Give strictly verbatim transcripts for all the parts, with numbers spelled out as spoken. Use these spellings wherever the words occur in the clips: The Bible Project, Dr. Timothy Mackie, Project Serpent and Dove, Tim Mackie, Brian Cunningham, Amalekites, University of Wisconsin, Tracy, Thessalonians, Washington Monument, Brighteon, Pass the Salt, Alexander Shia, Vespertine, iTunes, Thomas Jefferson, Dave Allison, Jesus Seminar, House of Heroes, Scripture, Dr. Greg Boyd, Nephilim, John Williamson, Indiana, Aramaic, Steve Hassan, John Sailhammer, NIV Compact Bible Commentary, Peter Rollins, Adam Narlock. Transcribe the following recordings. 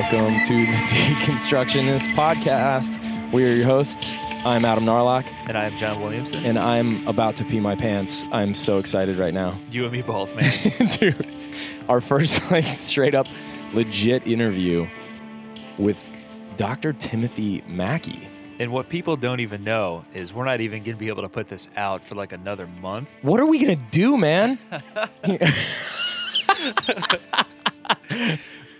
Welcome to the Deconstructionist Podcast. We are your hosts. I'm Adam Narlock. And I'm John Williamson. And I'm about to pee my pants. I'm so excited right now. You and me both, man. Dude, our first like straight up legit interview with Doctor Timothy Mackie. And what people don't even know is we're not even going to be able to put this out for like another month. What are we going to do, man?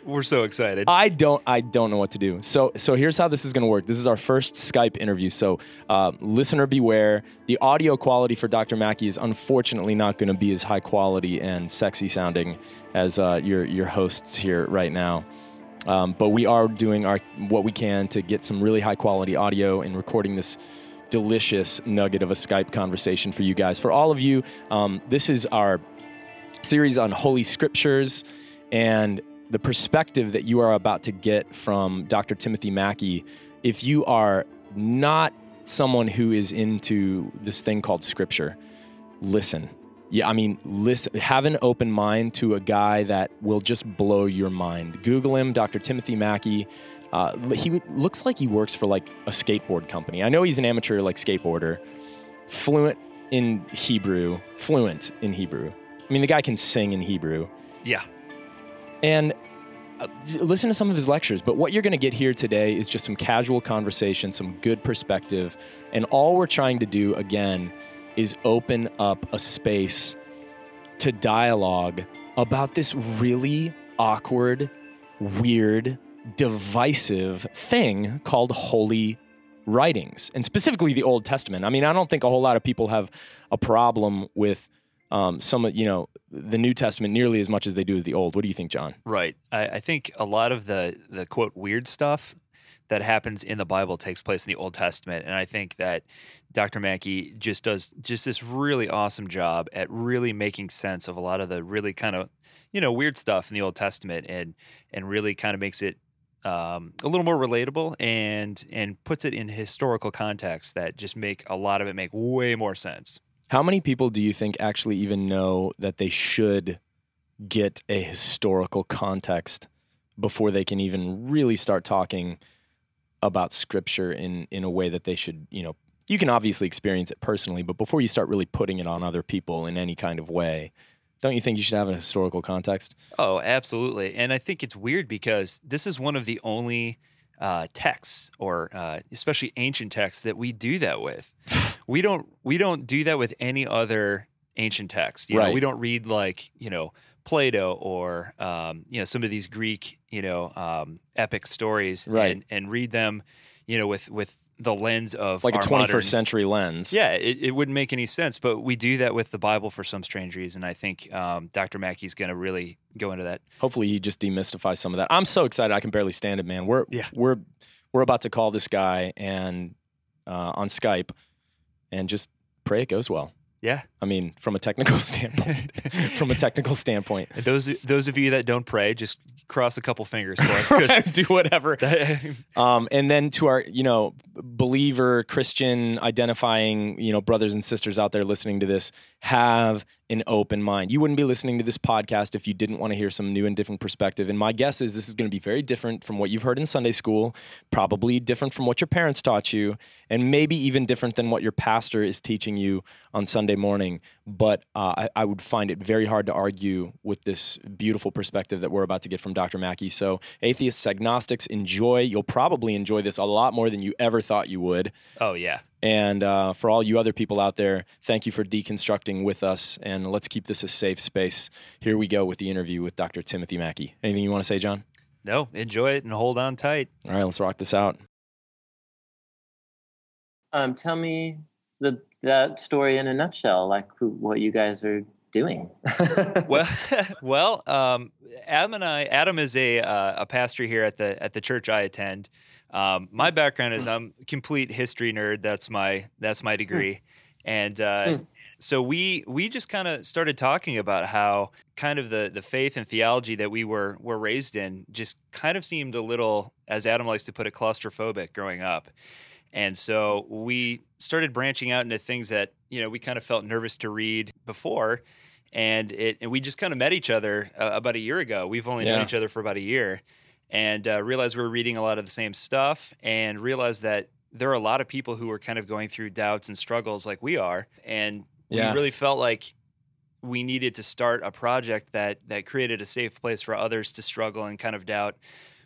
We're so excited. I don't I don't know what to do. So so here's how this is going to work. This is our first Skype interview. So uh, listener beware. The audio quality for Doctor Mackie is unfortunately not going to be as high quality and sexy sounding as uh, your your hosts here right now. Um, but we are doing our what we can to get some really high quality audio and recording this delicious nugget of a Skype conversation for you guys. For all of you, um, this is our series on Holy Scriptures, and the perspective that you are about to get from Doctor Timothy Mackie, if you are not someone who is into this thing called Scripture, listen. Yeah, I mean, listen. Have an open mind to a guy that will just blow your mind. Google him, Doctor Timothy Mackie. Uh, he looks like he works for like a skateboard company. I know he's an amateur like skateboarder, fluent in Hebrew, fluent in Hebrew. I mean, the guy can sing in Hebrew. Yeah. And uh, listen to some of his lectures. But what you're going to get here today is just some casual conversation, some good perspective. And all we're trying to do, again, is open up a space to dialogue about this really awkward, weird, divisive thing called holy writings, and specifically the Old Testament. I mean, I don't think a whole lot of people have a problem with Um, some, you know, the New Testament nearly as much as they do with the Old. What do you think, John? Right. I, I think a lot of the, the, quote, weird stuff that happens in the Bible takes place in the Old Testament, and I think that Doctor Mackie just does just this really awesome job at really making sense of a lot of the really kind of, you know, weird stuff in the Old Testament, and and really kind of makes it um, a little more relatable and and puts it in historical context that just make a lot of it make way more sense. How many people do you think actually even know that they should get a historical context before they can even really start talking about Scripture in, in a way that they should, you know, you can obviously experience it personally, but before you start really putting it on other people in any kind of way, don't you think you should have a historical context? Oh, absolutely. And I think it's weird because this is one of the only Uh, texts, or uh, especially ancient texts, that we do that with. We don't we don't do that with any other ancient text. You right. know, we don't read like, you know, Plato or um, you know, some of these Greek, you know, um, epic stories, right. and, and read them, you know, with with the lens of like a twenty-first modern, century lens. Yeah, it, it wouldn't make any sense, but we do that with the Bible for some strange reason. I think um, Doctor Mackie's going to really go into that. Hopefully, he just demystifies some of that. I'm so excited; I can barely stand it, man. We're yeah. we're we're about to call this guy and uh, on Skype, and just pray it goes well. Yeah, I mean, from a technical standpoint, from a technical standpoint. And those those of you that don't pray, just cross a couple fingers for us. Right, do whatever. um, and then to our, you know, believer, Christian identifying, you know, brothers and sisters out there listening to this, have an open mind. You wouldn't be listening to this podcast if you didn't want to hear some new and different perspective. And my guess is this is going to be very different from what you've heard in Sunday school, probably different from what your parents taught you, and maybe even different than what your pastor is teaching you on Sunday morning. But uh, I, I would find it very hard to argue with this beautiful perspective that we're about to get from Doctor Mackie. So atheists, agnostics, enjoy. You'll probably enjoy this a lot more than you ever thought you would. Oh, yeah. And uh, for all you other people out there, thank you for deconstructing with us, and let's keep this a safe space. Here we go with the interview with Doctor Timothy Mackie. Anything you want to say, John? No, enjoy it and hold on tight. All right, let's rock this out. Um, tell me the that story in a nutshell, like who, what you guys are doing. well, well, um, Adam and I. Adam is a uh, a pastor here at the at the church I attend. Um, my background is I'm a complete history nerd. That's my that's my degree, and uh, so we we just kind of started talking about how kind of the the faith and theology that we were were raised in just kind of seemed a little, as Adam likes to put it, claustrophobic growing up. And so we started branching out into things that, you know, we kind of felt nervous to read before, and it and we just kind of met each other uh, about a year ago. We've only yeah. known each other for about a year, and uh, realized we were reading a lot of the same stuff, and realized that there are a lot of people who are kind of going through doubts and struggles like we are. And yeah. we really felt like we needed to start a project that that created a safe place for others to struggle and kind of doubt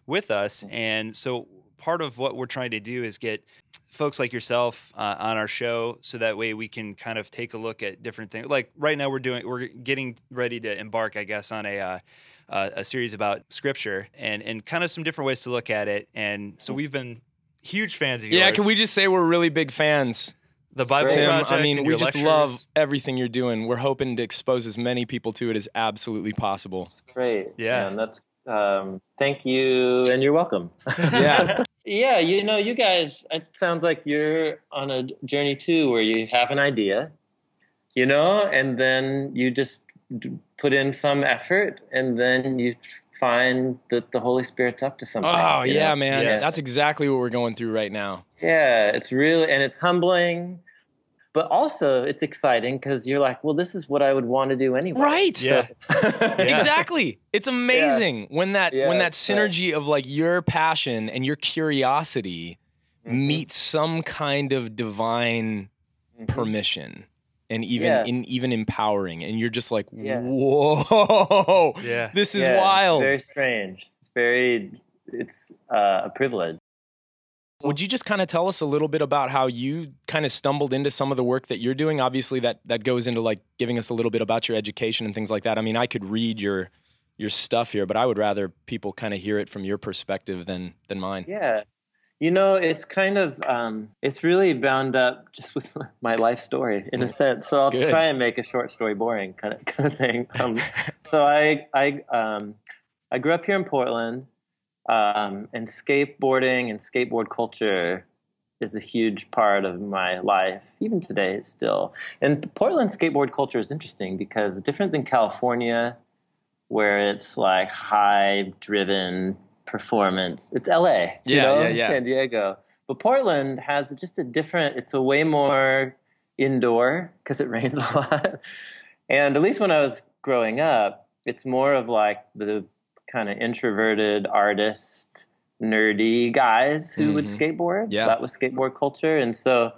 with us. And so part of what we're trying to do is get folks like yourself uh, on our show, so that way we can kind of take a look at different things. Like right now we're doing, we're getting ready to embark, I guess, on a, uh, uh, a series about Scripture and, and kind of some different ways to look at it. And so we've been huge fans of yours. Yeah. Can we just say we're really big fans? The Bible Tim, Project. I mean, we just lectures. love everything you're doing. We're hoping to expose as many people to it as absolutely possible. Great. Yeah. Man, that's, um, thank you. And you're welcome. Yeah. Yeah. You know, you guys, it sounds like you're on a journey too, where you have an idea, you know, and then you just put in some effort, and then you find that the Holy Spirit's up to something. Oh yeah, know? man. Yes. That's exactly what we're going through right now. Yeah. It's really, and it's humbling. But also, it's exciting because you're like, well, this is what I would want to do anyway. Right. So. Yeah. Exactly. It's amazing yeah. when that yeah, when that synergy right. of like your passion and your curiosity mm-hmm. meets some kind of divine mm-hmm. permission and even yeah. in, even empowering, and you're just like, whoa, yeah. yeah. this is yeah, wild. It's very strange. It's very. It's uh, a privilege. Would you just kind of tell us a little bit about how you kind of stumbled into some of the work that you're doing? Obviously, that, that goes into like giving us a little bit about your education and things like that. I mean, I could read your your stuff here, but I would rather people kind of hear it from your perspective than than mine. Yeah, you know, it's kind of um, it's really bound up just with my life story in a sense. So I'll Good. try and make a short story boring kind of kind of thing. Um, so I I um, I grew up here in Portland. Um, and skateboarding and skateboard culture is a huge part of my life, even today still. And Portland skateboard culture is interesting because it's different than California, where it's like high-driven performance. It's L A, yeah, you know, yeah, yeah. San Diego. But Portland has just a different, it's a way more indoor because it rains a lot. And at least when I was growing up, it's more of like the kind of introverted artist, nerdy guys who mm-hmm. would skateboard. Yeah. That was skateboard culture. And so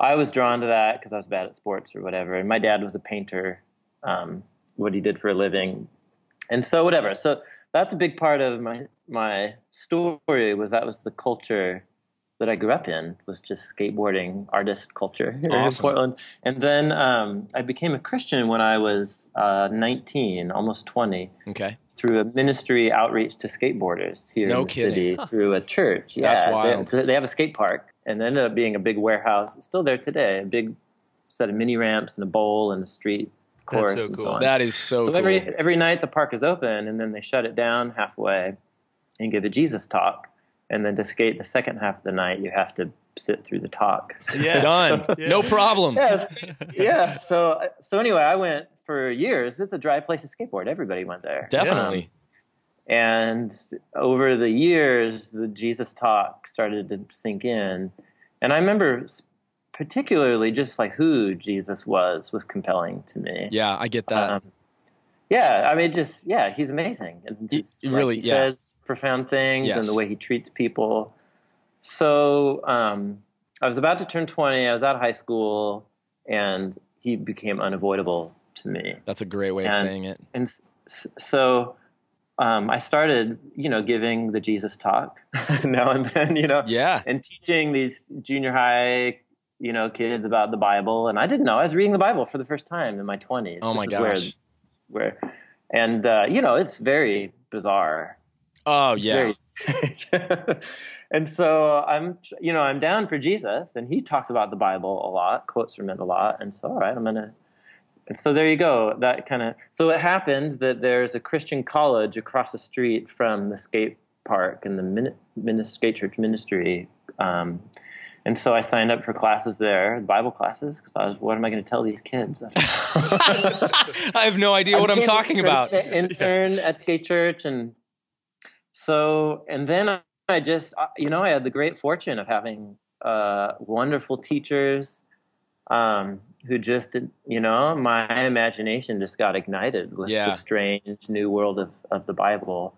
I was drawn to that because I was bad at sports or whatever. And my dad was a painter, um, what he did for a living. And so whatever. So that's a big part of my my story, was that was the culture that I grew up in, was just skateboarding artist culture here awesome. in Portland. And then um, I became a Christian when I was uh, nineteen, almost twenty. Okay. Through a ministry outreach to skateboarders here no in the kidding. city huh. through a church. Yeah, that's wild. They, they have a skate park, and it ended up being a big warehouse. It's still there today. A big set of mini ramps and a bowl and a street course. That's so cool. And so on. That is so, so cool. So every every night the park is open, and then they shut it down halfway and give a Jesus talk. And then to skate the second half of the night, you have to sit through the talk. Yeah, done. So, yeah. No problem. Yeah, yeah. So so anyway, I went for years. It's a dry place to skateboard. Everybody went there. Definitely. Um, and over the years, the Jesus talk started to sink in. And I remember particularly just like who Jesus was was compelling to me. Yeah, I get that. Um, yeah, I mean, just, yeah, he's amazing. And just, he, like, really, he yeah. says profound things yes. and the way he treats people. So um, I was about to turn twenty. I was out of high school, and he became unavoidable to me. That's a great way and, of saying it. And so um, I started, you know, giving the Jesus talk now and then, you know, yeah, and teaching these junior high, you know, kids about the Bible. And I didn't know. I was reading the Bible for the first time in my twenties. Oh, my gosh. Where, where, and, uh, you know, it's very bizarre. Oh, yeah. And so I'm, you know, I'm down for Jesus, and he talks about the Bible a lot, quotes from it a lot. And so, all right, I'm going to. And so there you go. That kind of. So it happens that there's a Christian college across the street from the skate park and the mini, mini, skate church ministry. Um, and so I signed up for classes there, Bible classes, because I was, what am I going to tell these kids? I have no idea what I'm talking about. Intern yeah. at Skate Church and. So, and then I just, you know, I had the great fortune of having uh, wonderful teachers um, who just, did, you know, my imagination just got ignited with yeah. the strange new world of, of the Bible.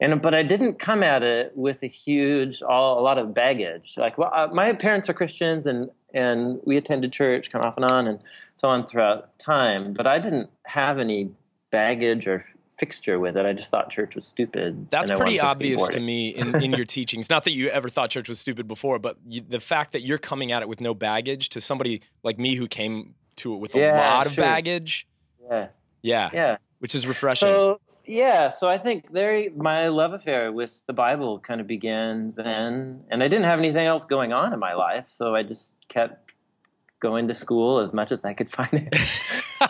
And but I didn't come at it with a huge, all, a lot of baggage. Like, well, uh, my parents are Christians, and and we attended church kind of off and on, and so on throughout time. But I didn't have any baggage or f- fixture with it. I just thought church was stupid. That's pretty obvious to me in, in your teachings. Not that you ever thought church was stupid before, but you, the fact that you're coming at it with no baggage to somebody like me who came to it with a yeah, lot sure. of baggage. Yeah. Yeah. Yeah. Which is refreshing. So, Yeah, so I think there my love affair with the Bible kind of begins then. And I didn't have anything else going on in my life, so I just kept going to school as much as I could find it.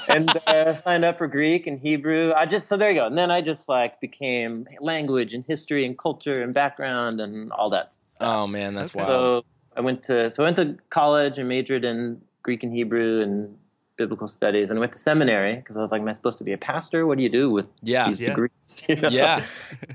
and uh, signed up for Greek and Hebrew. I just so there you go. And then I just like became language and history and culture and background and all that stuff. Oh man, that's wild. So I went to so I went to college and majored in Greek and Hebrew and biblical studies, and I went to seminary because I was like, am I supposed to be a pastor? What do you do with yeah, these yeah. degrees? You know? Yeah.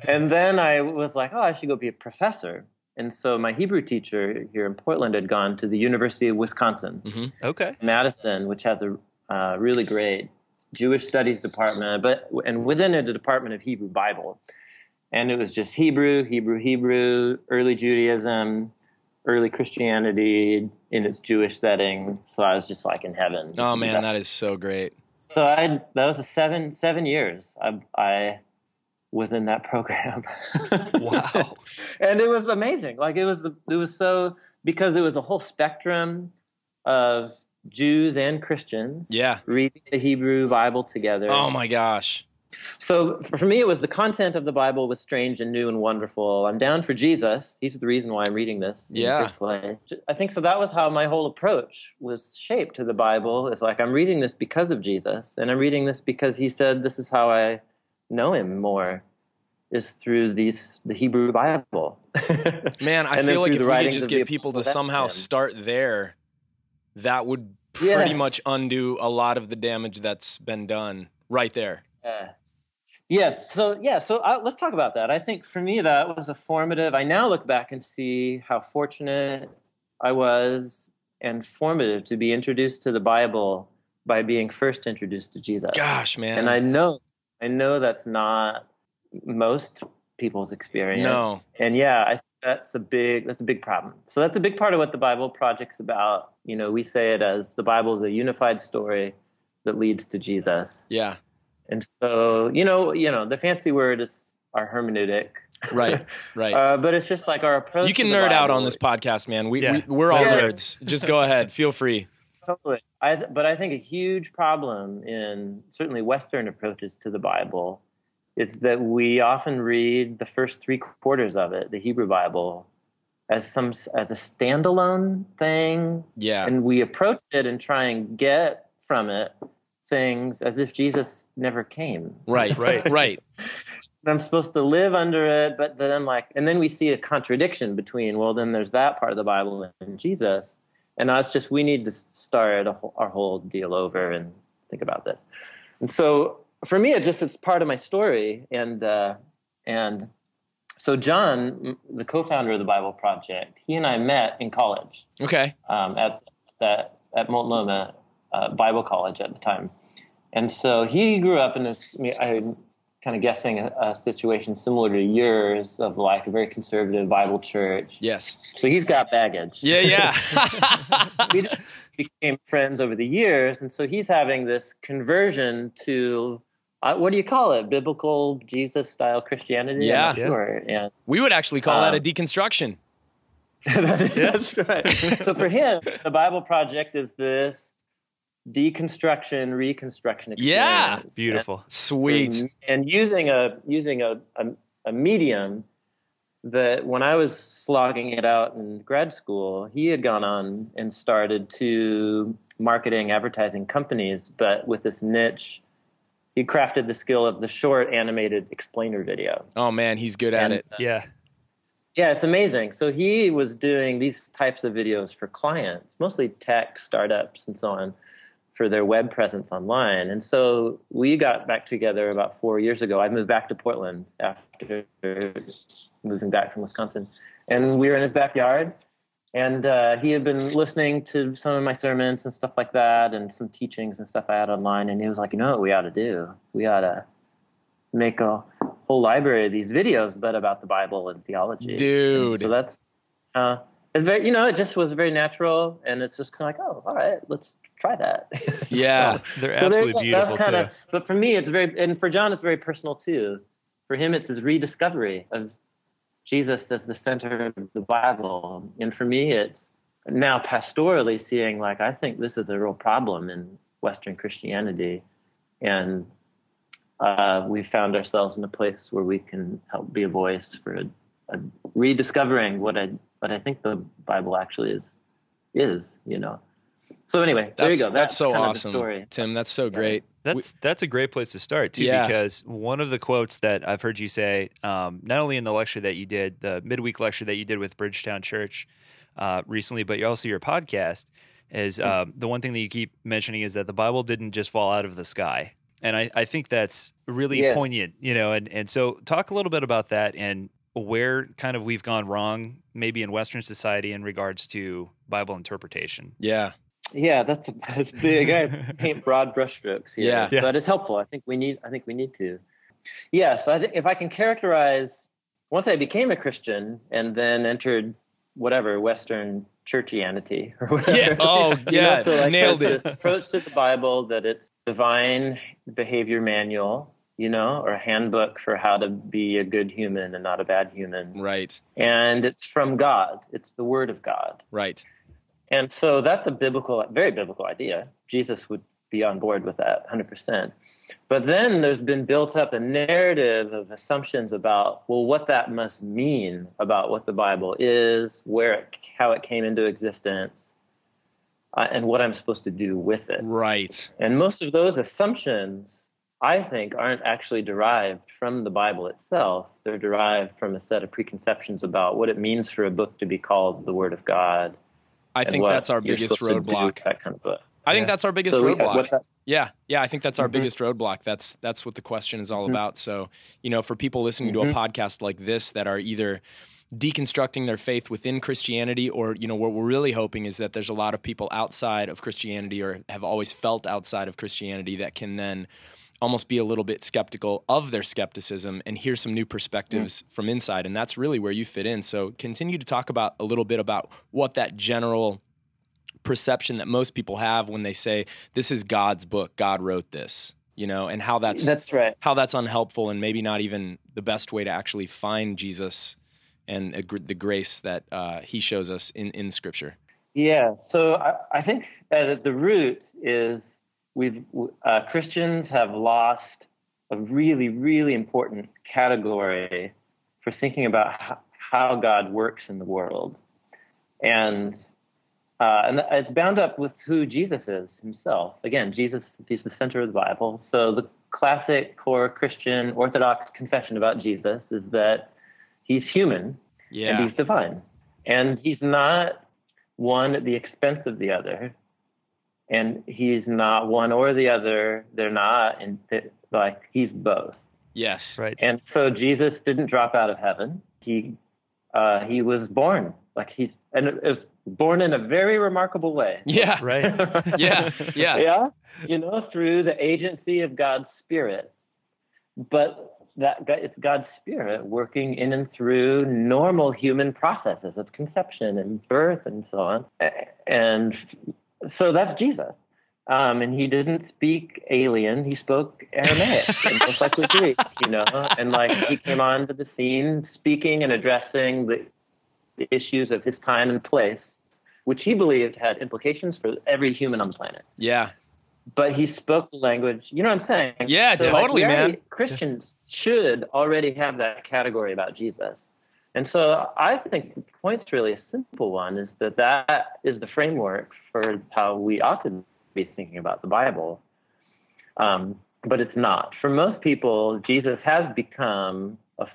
And then I was like, oh, I should go be a professor. And so my Hebrew teacher here in Portland had gone to the University of Wisconsin, mm-hmm. okay, Madison, which has a uh, really great Jewish studies department, but and within it, a department of Hebrew Bible. And it was just Hebrew, Hebrew, Hebrew, early Judaism, early Christianity in its Jewish setting. So I was just like in heaven. Oh man, that is so great. So I, that was a seven, seven years. I, I was in that program. Wow. And it was amazing. Like it was, the, it was so, because it was a whole spectrum of Jews and Christians. Yeah. Reading the Hebrew Bible together. Oh my gosh. So for me, it was the content of the Bible was strange and new and wonderful. I'm down for Jesus. He's the reason why I'm reading this. Yeah. In the first place. I think so. That was how my whole approach was shaped to the Bible. It's like I'm reading this because of Jesus, and I'm reading this because he said this is how I know him more is through these the Hebrew Bible. Man, I feel like if we could just get people to somehow start there, that would pretty yes. much undo a lot of the damage that's been done right there. Yeah. Yes. So, yeah. So I, let's talk about that. I think for me, that was a formative. I now look back and see how fortunate I was and formative to be introduced to the Bible by being first introduced to Jesus. Gosh, man. And I know, I know that's not most people's experience. No. And yeah, I think that's a big, that's a big problem. So that's a big part of what the Bible Project's about. You know, we say it as the Bible is a unified story that leads to Jesus. Yeah. And so, you know, you know, the fancy word is our hermeneutic. Right, right. uh, but it's just like our approach. You can nerd Bible. Out on this podcast, man. We, yeah. we, we're all yeah. nerds. Just go ahead. Feel free. Totally. I, but I think a huge problem in certainly Western approaches to the Bible is that we often read the first three quarters of it, the Hebrew Bible, as some as a standalone thing. Yeah. And we approach it and try and get from it things as if Jesus never came. Right, right, right. I'm supposed to live under it, but then like, and then we see a contradiction between, well, then there's that part of the Bible and Jesus, and it's just, we need to start a whole, our whole deal over and think about this. And so for me, it just, it's part of my story. And, uh, and so John, the co-founder of the Bible Project, he and I met in college. Okay. Um, at that, at Multnomah, Uh, Bible college at the time. And so he grew up in this, I'm kind of guessing a, a situation similar to yours of like a very conservative Bible church. Yes. So he's got baggage. Yeah, yeah. We became friends over the years. And so he's having this conversion to, uh, what do you call it? Biblical Jesus-style Christianity? Yeah. Sure. yeah. We would actually call um, that a deconstruction. That's right. So for him, the Bible Project is this deconstruction, reconstruction experience. Yeah, beautiful, and, sweet. And, and using a using a, a a medium that when I was slogging it out in grad school, he had gone on and started two marketing, advertising companies, but with this niche, he crafted the skill of the short animated explainer video. Oh man, he's good at and, it. Uh, yeah. Yeah, it's amazing. So he was doing these types of videos for clients, mostly tech startups and so on, for their web presence online. And so we got back together about four years ago. I moved back to Portland after moving back from Wisconsin. And we were in his backyard. And uh, he had been listening to some of my sermons and stuff like that and some teachings and stuff I had online. And he was like, you know what we ought to do? We ought to make a whole library of these videos, but about the Bible and theology. Dude. And so that's, uh, it's very, you know, it just was very natural, and it's just kind of like, oh, all right, let's try that. Yeah, so, they're so absolutely beautiful too. Of, but for me, it's very, and for John, it's very personal too. For him, it's his rediscovery of Jesus as the center of the Bible. And for me, it's now pastorally seeing, like, I think this is a real problem in Western Christianity. And uh, we found ourselves in a place where we can help be a voice for a, a rediscovering what I, what I think the Bible actually is, is, you know. So anyway, there that's, you go. That's, that's so awesome, Tim. That's so great. That's that's a great place to start, too, yeah. because one of the quotes that I've heard you say, um, not only in the lecture that you did, the midweek lecture that you did with Bridgetown Church uh, recently, but also your podcast, is uh, the one thing that you keep mentioning is that the Bible didn't just fall out of the sky. And I, I think that's really yes. poignant, you know, and, and so talk a little bit about that and where kind of we've gone wrong, maybe in Western society in regards to Bible interpretation. Yeah. Yeah, that's a, that's big. I paint broad brushstrokes here, yeah, yeah. but it's helpful. I think we need. I think we need to. Yes, yeah, so I think if I can characterize, once I became a Christian and then entered whatever Western churchianity or whatever. Yeah. Oh, yeah, know, so like nailed it. This approach to the Bible that it's divine behavior manual, you know, or a handbook for how to be a good human and not a bad human. Right. And it's from God. It's the Word of God. Right. And so that's a biblical, very biblical idea. Jesus would be on board with that one hundred percent. But then there's been built up a narrative of assumptions about, well, what that must mean about what the Bible is, where, it, how it came into existence, uh, and what I'm supposed to do with it. Right. And most of those assumptions, I think, aren't actually derived from the Bible itself. They're derived from a set of preconceptions about what it means for a book to be called the Word of God. I think that's our biggest roadblock. I think that's our biggest roadblock. Yeah. Yeah. I think that's our mm-hmm. biggest roadblock. That's, that's what the question is all mm-hmm. about. So, you know, for people listening mm-hmm. to a podcast like this that are either deconstructing their faith within Christianity or, you know, what we're really hoping is that there's a lot of people outside of Christianity or have always felt outside of Christianity that can then almost be a little bit skeptical of their skepticism and hear some new perspectives mm. from inside. And that's really where you fit in. So continue to talk about a little bit about what that general perception that most people have when they say, this is God's book, God wrote this, you know, and how that's, that's right. how that's unhelpful and maybe not even the best way to actually find Jesus and the grace that uh, he shows us in, in Scripture. Yeah. So I, I think at the root is We've uh, Christians have lost a really, really important category for thinking about how, how God works in the world, and uh, and it's bound up with who Jesus is himself. Again, Jesus, he's the center of the Bible. So the classic core Christian Orthodox confession about Jesus is that he's human yeah. and he's divine, and he's not one at the expense of the other. And he's not one or the other. They're not, and like he's both. Yes, right. And so Jesus didn't drop out of heaven. He uh, he was born. Like he's and it was born in a very remarkable way. Yeah, right. yeah, yeah, yeah. You know, through the agency of God's Spirit. But that it's God's Spirit working in and through normal human processes of conception and birth and so on, and. So that's Jesus. Um, and he didn't speak alien. He spoke Aramaic, and most likely Greek, you know. And, like, he came onto the scene speaking and addressing the, the issues of his time and place, which he believed had implications for every human on the planet. Yeah. But he spoke the language. You know what I'm saying? Yeah, so totally, like, man. Already, Christians should already have that category about Jesus. And so I think the point's really a simple one, is that that is the framework for how we ought to be thinking about the Bible. Um, but it's not. For most people, Jesus has become a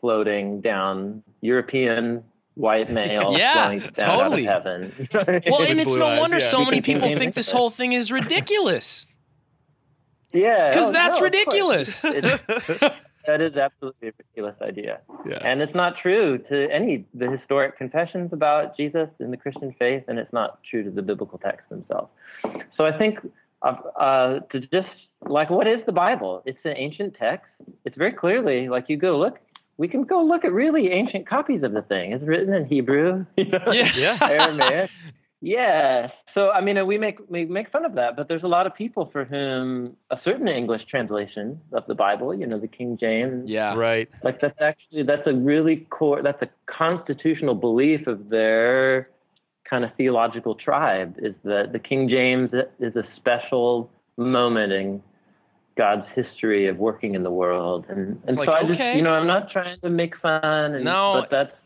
floating down European white male yeah, floating down totally. Out of heaven. Well, and it's no eyes, wonder yeah. so many people think this whole thing is ridiculous. Yeah. Because oh, that's no, ridiculous. That is absolutely a ridiculous idea. Yeah. And it's not true to any the historic confessions about Jesus in the Christian faith, and it's not true to the biblical texts themselves. So I think uh, uh, to just like, what is the Bible? It's an ancient text. It's very clearly, like, you go look, we can go look at really ancient copies of the thing. It's written in Hebrew, you know, yeah. Aramaic. Yeah. So, I mean, we make we make fun of that, but there's a lot of people for whom a certain English translation of the Bible, you know, the King James. Yeah, right. Like, that's actually, that's a really core, that's a constitutional belief of their kind of theological tribe, is that the King James is a special moment in God's history of working in the world. And, and like, so I just, okay. you know, I'm not trying to make fun, and, no. but that's,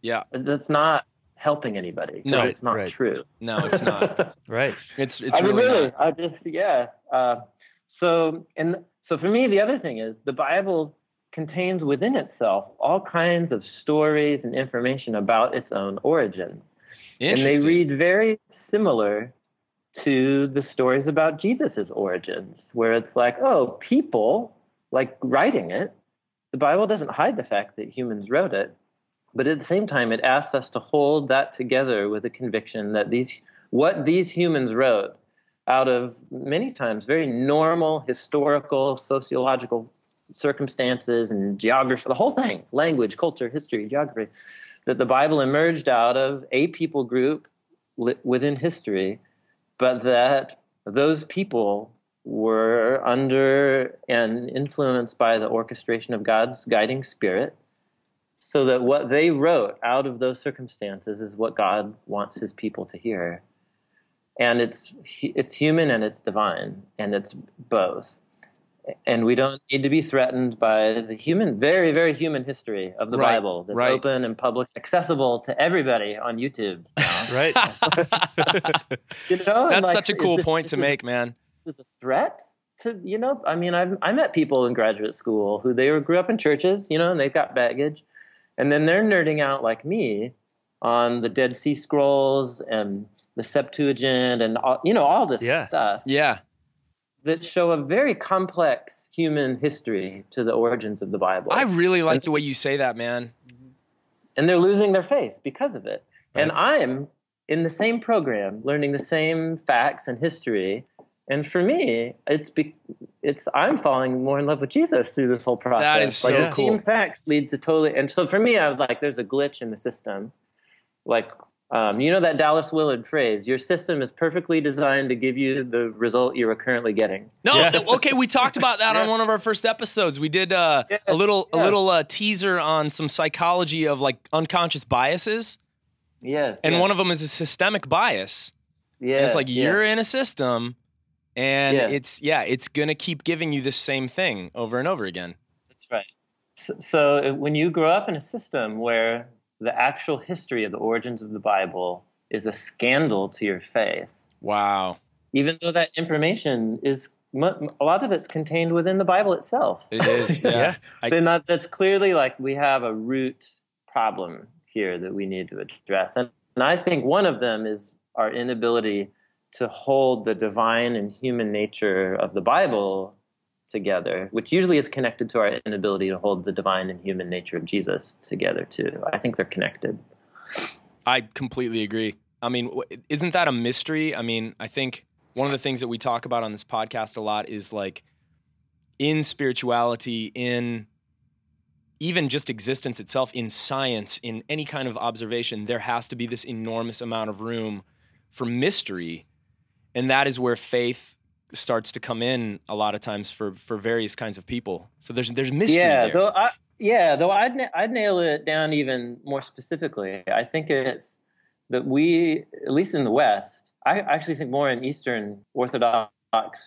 yeah. that's not helping anybody. No, it's not right. true. No, it's not. right. It's it's I really, really not. I just, yeah. Uh, so, and so for me, the other thing is the Bible contains within itself all kinds of stories and information about its own origin. And they read very similar to the stories about Jesus's origins, where it's like, oh, people, like, writing it. The Bible doesn't hide the fact that humans wrote it. But at the same time, it asks us to hold that together with a conviction that these, what these humans wrote out of many times very normal historical, sociological circumstances and geography, the whole thing, language, culture, history, geography, that the Bible emerged out of a people group li- within history, but that those people were under and influenced by the orchestration of God's guiding spirit. So that what they wrote out of those circumstances is what God wants his people to hear. And it's it's human and it's divine, and it's both. And we don't need to be threatened by the human, very, very human history of the right, Bible that's right. open and public, accessible to everybody on YouTube. Right. You know, that's like, such a cool this, point to make, a, man. This is a threat? To, you know, I mean, I've, I met people in graduate school who they were, grew up in churches, you know, and they've got baggage. And then they're nerding out like me on the Dead Sea Scrolls and the Septuagint and, all, you know, all this yeah. stuff. Yeah. That show a very complex human history to the origins of the Bible. I really like and, the way you say that, man. And they're losing their faith because of it. Right. And I'm in the same program learning the same facts and history. And for me, it's be, it's I'm falling more in love with Jesus through this whole process. That is so like, cool. Team facts lead to totally. And so for me, I was like, there's a glitch in the system. Like, um, you know that Dallas Willard phrase, your system is perfectly designed to give you the result you are currently getting. No, yeah. th- okay, we talked about that yeah. on one of our first episodes. We did uh, yeah. a little yeah. a little uh, teaser on some psychology of like unconscious biases. Yes. And yes. one of them is a systemic bias. Yeah. It's like yes. you're in a system. And yes. it's, yeah, it's going to keep giving you this same thing over and over again. That's right. So, so when you grow up in a system where the actual history of the origins of the Bible is a scandal to your faith. Wow. Even though that information is, a lot of it's contained within the Bible itself. It is, yeah. yeah. I, then that, that's clearly like we have a root problem here that we need to address. And, and I think one of them is our inability to hold the divine and human nature of the Bible together, which usually is connected to our inability to hold the divine and human nature of Jesus together, too. I think they're connected. I completely agree. I mean, isn't that a mystery? I mean, I think one of the things that we talk about on this podcast a lot is like in spirituality, in even just existence itself, in science, in any kind of observation, there has to be this enormous amount of room for mystery. And that is where faith starts to come in a lot of times for, for various kinds of people. So there's there's mystery yeah, there. Though I, yeah, though I'd, na- I'd nail it down even more specifically. I think it's that we, at least in the West, I actually think more in Eastern Orthodox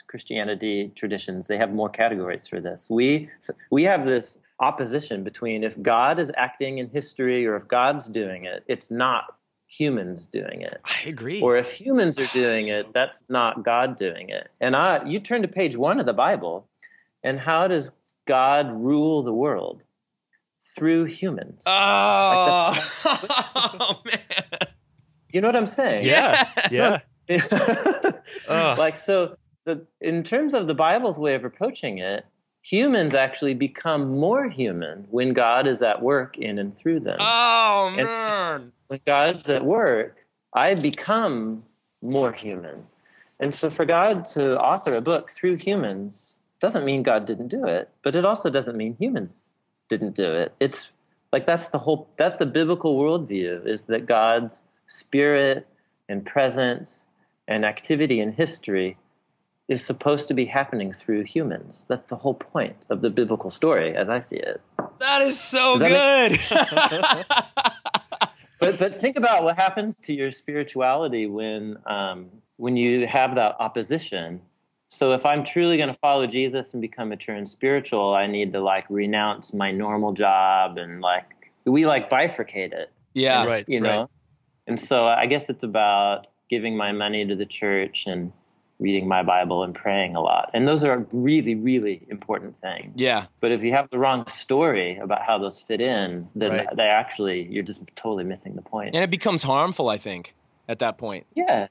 Christianity traditions, they have more categories for this. We we have this opposition between if God is acting in history or if God's doing it, it's not humans doing it. I agree. Or if humans are doing it, that's not God doing it. And I, you turn to page one of the Bible, and how does God rule the world? Through humans. Oh, like oh man. You know what I'm saying? Yeah, yeah. uh. Like, so the, in terms of the Bible's way of approaching it, humans actually become more human when God is at work in and through them. Oh, man. And when God's at work, I become more human. And so for God to author a book through humans doesn't mean God didn't do it, but it also doesn't mean humans didn't do it. It's like that's the whole, that's the biblical worldview, is that God's spirit and presence and activity in history is supposed to be happening through humans. That's the whole point of the biblical story, as I see it. That is so good. But but think about what happens to your spirituality when um, when you have that opposition. So if I'm truly going to follow Jesus and become mature and spiritual, I need to like renounce my normal job and like we like bifurcate it. Yeah, and, right. You know, right. And so I guess it's about giving my money to the church and reading my Bible and praying a lot. And those are really, really important things. Yeah. But if you have the wrong story about how those fit in, then right. they actually, you're just totally missing the point. And it becomes harmful, I think, at that point. Yeah.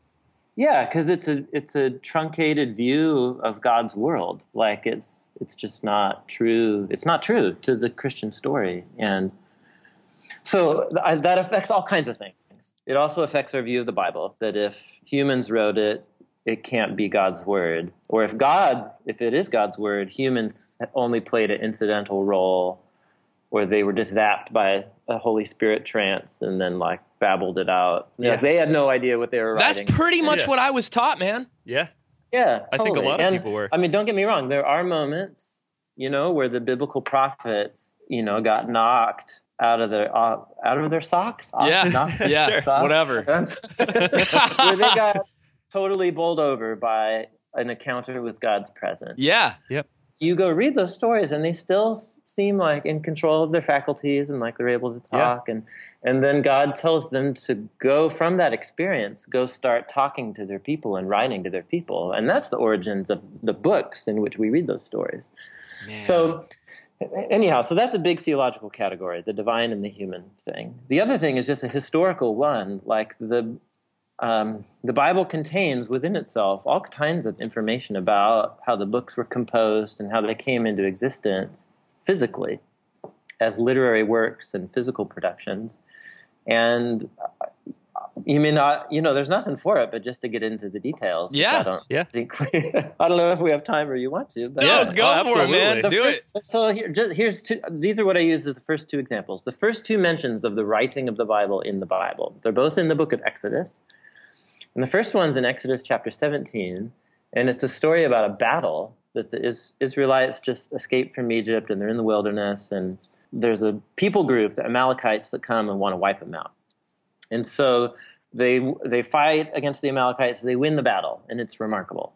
Yeah, because it's a it's a truncated view of God's world. Like it's it's just not true. It's not true to the Christian story. And so th- that affects all kinds of things. It also affects our view of the Bible, that if humans wrote it, it can't be God's word. Or if God, if it is God's word, humans only played an incidental role, or they were just zapped by a Holy Spirit trance and then like babbled it out. Yeah. Like, they had no idea what they were That's writing. That's pretty much yeah. what I was taught, man. Yeah. Yeah. Totally. I think a lot of and, people were. I mean, don't get me wrong. There are moments, you know, where the biblical prophets, you know, got knocked out of their uh, out of their socks. Off, yeah. Knocked, yeah. Sure. Socks. Whatever. Where they got totally bowled over by an encounter with God's presence. Yeah. Yep. You go read those stories and they still seem like in control of their faculties and like they're able to talk. Yeah. And, and then God tells them to go from that experience, go start talking to their people and writing to their people. And that's the origins of the books in which we read those stories. Man. So anyhow, so that's a big theological category, the divine and the human thing. The other thing is just a historical one, like the Um, the Bible contains within itself all kinds of information about how the books were composed and how they came into existence physically as literary works and physical productions. And you may not, you know, there's nothing for it but just to get into the details. Yeah. I don't yeah. think we, I don't know if we have time or you want to. But yeah, yeah. go oh, for it, man. The Do first, it. So here, just, here's two, these are what I use as the first two examples. The first two mentions of the writing of the Bible in the Bible, they're both in the book of Exodus. And the first one's in Exodus chapter seventeen, and it's a story about a battle that the Is- Israelites just escaped from Egypt, and they're in the wilderness, and there's a people group, the Amalekites, that come and want to wipe them out. And so they they fight against the Amalekites, they win the battle, and it's remarkable.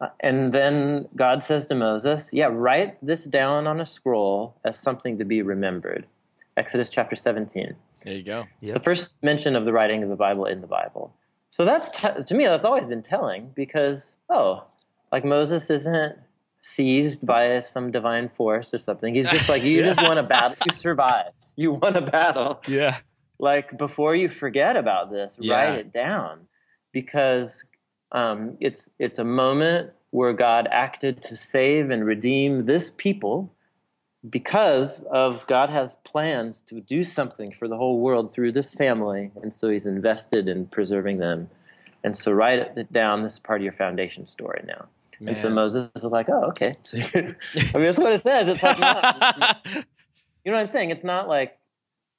Uh, and then God says to Moses, yeah, write this down on a scroll as something to be remembered. Exodus chapter seventeen. There you go. Yep. It's the first mention of the writing of the Bible in the Bible. So that's, t- to me, that's always been telling because, oh, like Moses isn't seized by some divine force or something. He's just like, you yeah. just won a battle. You survived. You won a battle. Yeah. Like, before you forget about this, yeah. write it down because um, it's it's a moment where God acted to save and redeem this people because of God has plans to do something for the whole world through this family, and so he's invested in preserving them. And so write it down. This is part of your foundation story now. Man. And so Moses is like, oh, okay. So I mean, that's what it says. It's like, no, you know what I'm saying? It's not like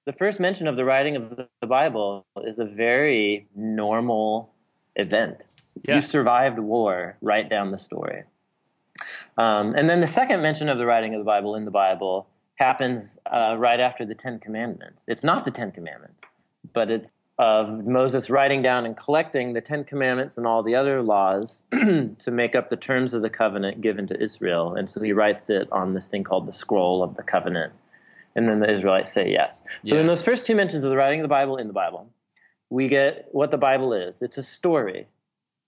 the first mention of the writing of the Bible is a very normal event. Yeah. You survived war. Write down the story. Um, and then the second mention of the writing of the Bible in the Bible happens uh, right after the Ten Commandments. It's not the Ten Commandments, but it's of Moses writing down and collecting the Ten Commandments and all the other laws to make up the terms of the covenant given to Israel. And so he writes it on this thing called the Scroll of the Covenant. And then the Israelites say yes. So yeah. in those first two mentions of the writing of the Bible in the Bible, we get what the Bible is. It's a story,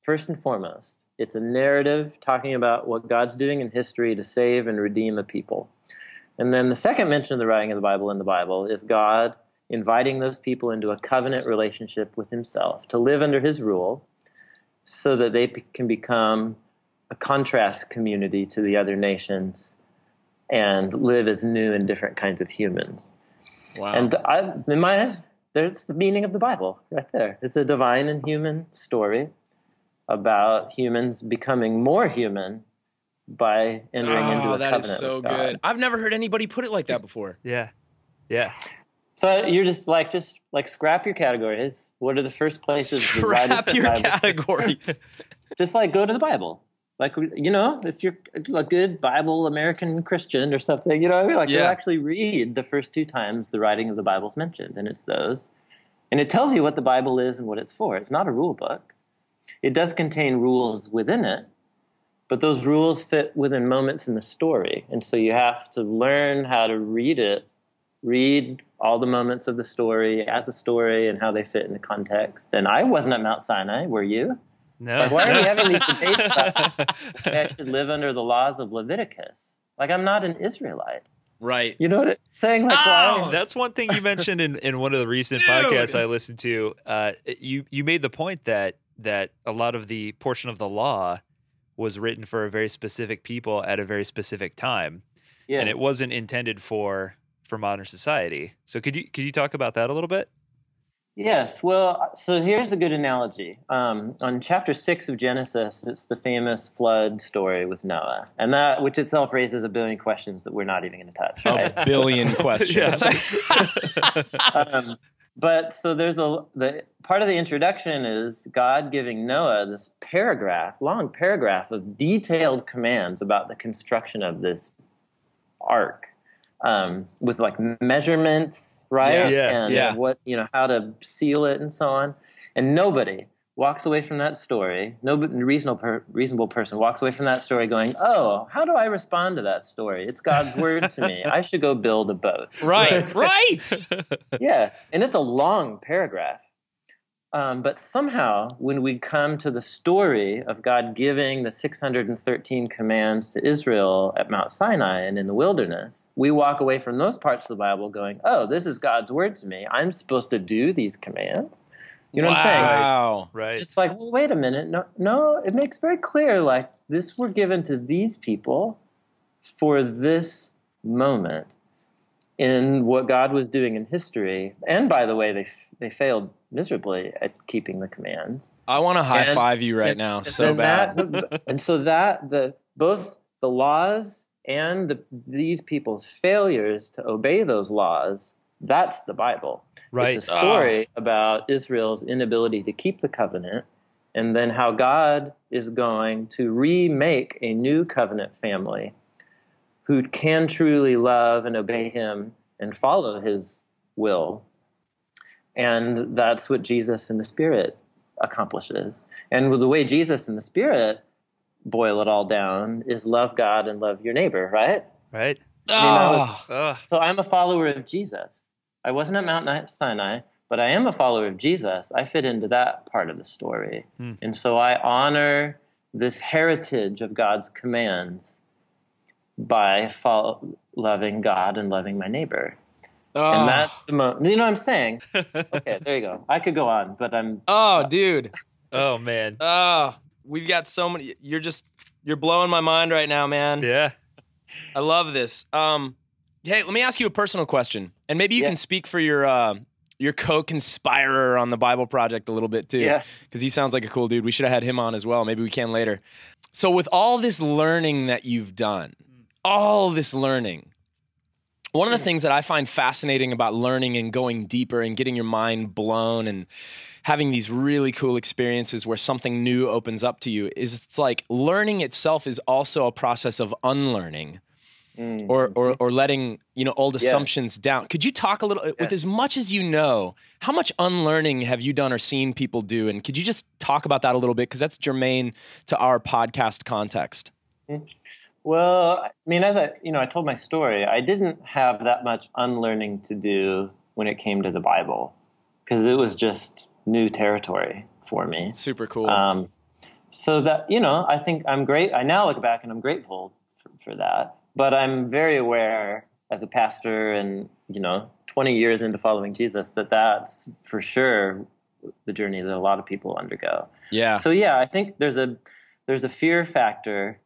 first and foremost. It's a narrative talking about what God's doing in history to save and redeem a people. And then the second mention of the writing of the Bible in the Bible is God inviting those people into a covenant relationship with himself to live under his rule so that they can become a contrast community to the other nations and live as new and different kinds of humans. Wow. And I, in my, there's the meaning of the Bible right there. It's a divine and human story about humans becoming more human by entering oh, into a that covenant. That is so good. I've never heard anybody put it like that before. Yeah. Yeah. So you're just like, just like scrap your categories. What are the first places? Scrap your Bible? Categories. Just like go to the Bible. Like, you know, if you're a good Bible American Christian or something, you know what I mean? Like, yeah. You'll actually read the first two times the writing of the Bible is mentioned, and it's those. And it tells you what the Bible is and what it's for. It's not a rule book. It does contain rules within it, but those rules fit within moments in the story. And so you have to learn how to read it, read all the moments of the story as a story and how they fit in the context. And I wasn't at Mount Sinai. Were you? No. Like, why are we having these debates about that I should live under the laws of Leviticus? Like, I'm not an Israelite. Right. You know what I'm saying? Like, oh, that's one thing you mentioned in, in one of the recent Dude. podcasts I listened to. Uh, you, you made the point that that a lot of the portion of the law was written for a very specific people at a very specific time. Yes. And it wasn't intended for, for modern society. So could you, could you talk about that a little bit? Yes. Well, so here's a good analogy. Um, on chapter six of Genesis, it's the famous flood story with Noah, and that, which itself raises a billion questions that we're not even going to touch. Right? A billion questions. um, but so there's a the part of the introduction is God giving Noah this paragraph, long paragraph of detailed commands about the construction of this ark. Um, with like measurements, right? Yeah, yeah, and yeah. what, you know, how to seal it and so on. And nobody walks away from that story. No reasonable per, reasonable person walks away from that story going, "Oh, how do I respond to that story? It's God's word to me. I should go build a boat." Right, right. Yeah, and it's a long paragraph. Um, but somehow, when we come to the story of God giving the six hundred thirteen commands to Israel at Mount Sinai and in the wilderness, we walk away from those parts of the Bible going, "Oh, this is God's word to me. I'm supposed to do these commands." You know wow. what I'm saying? Wow, right. It's like, well, wait a minute. No, no, it makes very clear, like, this were given to these people for this moment in what God was doing in history. And by the way, they they failed miserably at keeping the commands. I want to high and, five you right and, now, and so bad. That, and so that the both the laws and the, these people's failures to obey those laws, that's the Bible. Right. It's a story oh. about Israel's inability to keep the covenant, and then how God is going to remake a new covenant family who can truly love and obey Him and follow His will. And that's what Jesus and the Spirit accomplishes. And the way Jesus and the Spirit boil it all down is love God and love your neighbor, right? Right. I mean, oh. I was, so I'm a follower of Jesus. I wasn't at Mount Sinai, but I am a follower of Jesus. I fit into that part of the story. Hmm. And so I honor this heritage of God's commands by follow, loving God and loving my neighbor. Oh. And that's the moment. You know what I'm saying? Okay, there you go. I could go on, but I'm... Oh, uh, dude. Oh, man. Oh, we've got so many... You're just... You're blowing my mind right now, man. Yeah. I love this. Um, hey, let me ask you a personal question. And maybe you yeah. can speak for your uh, your co-conspirer on the Bible Project a little bit, too. Yeah. Because he sounds like a cool dude. We should have had him on as well. Maybe we can later. So with all this learning that you've done, all this learning... One of the things that I find fascinating about learning and going deeper and getting your mind blown and having these really cool experiences where something new opens up to you is it's like learning itself is also a process of unlearning mm-hmm. or, or or letting, you know, old yeah. assumptions down. Could you talk a little, yeah. with as much as you know, how much unlearning have you done or seen people do? And could you just talk about that a little bit? Because that's germane to our podcast context. Mm-hmm. Well, I mean, as I, you know, I told my story, I didn't have that much unlearning to do when it came to the Bible, because it was just new territory for me. Super cool. Um, so that, you know, I think I'm great. I now look back and I'm grateful for, for that, but I'm very aware as a pastor and, you know, twenty years into following Jesus, that that's for sure the journey that a lot of people undergo. Yeah. So yeah, I think there's a, there's a fear factor.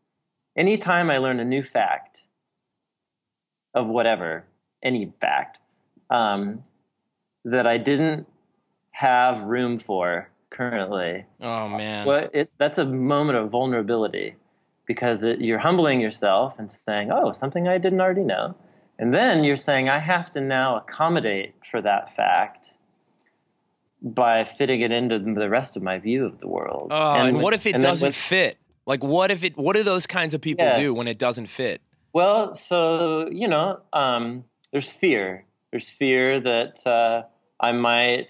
Anytime I learn a new fact of whatever, any fact, um, that I didn't have room for currently. Oh, man. Well, it, that's a moment of vulnerability, because it, you're humbling yourself and saying, oh, something I didn't already know. And then you're saying, I have to now accommodate for that fact by fitting it into the rest of my view of the world. Oh, and, and what if it and doesn't when, fit? Like, what if it? What do those kinds of people yeah. do when it doesn't fit? Well, so, you know, um, there's fear. There's fear that uh, I might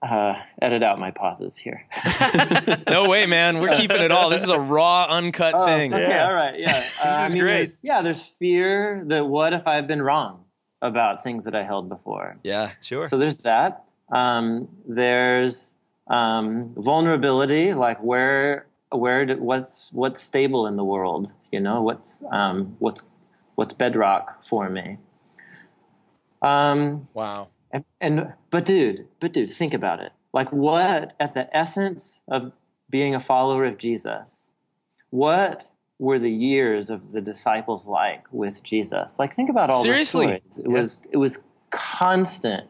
uh, edit out my pauses here. No way, man. We're keeping it all. This is a raw, uncut oh, thing. Okay, yeah. all right, yeah. Uh, this is I mean, great. There's, yeah, there's fear that what if I've been wrong about things that I held before? Yeah, sure. So there's that. Um, there's um, vulnerability, like where, where, do, what's, what's stable in the world? You know, what's, um, what's, what's bedrock for me? Um, wow. And, and but dude, but dude, think about it. Like, what at the essence of being a follower of Jesus? What were the years of the disciples like with Jesus? Like, think about all those stories. It yeah. was it was constant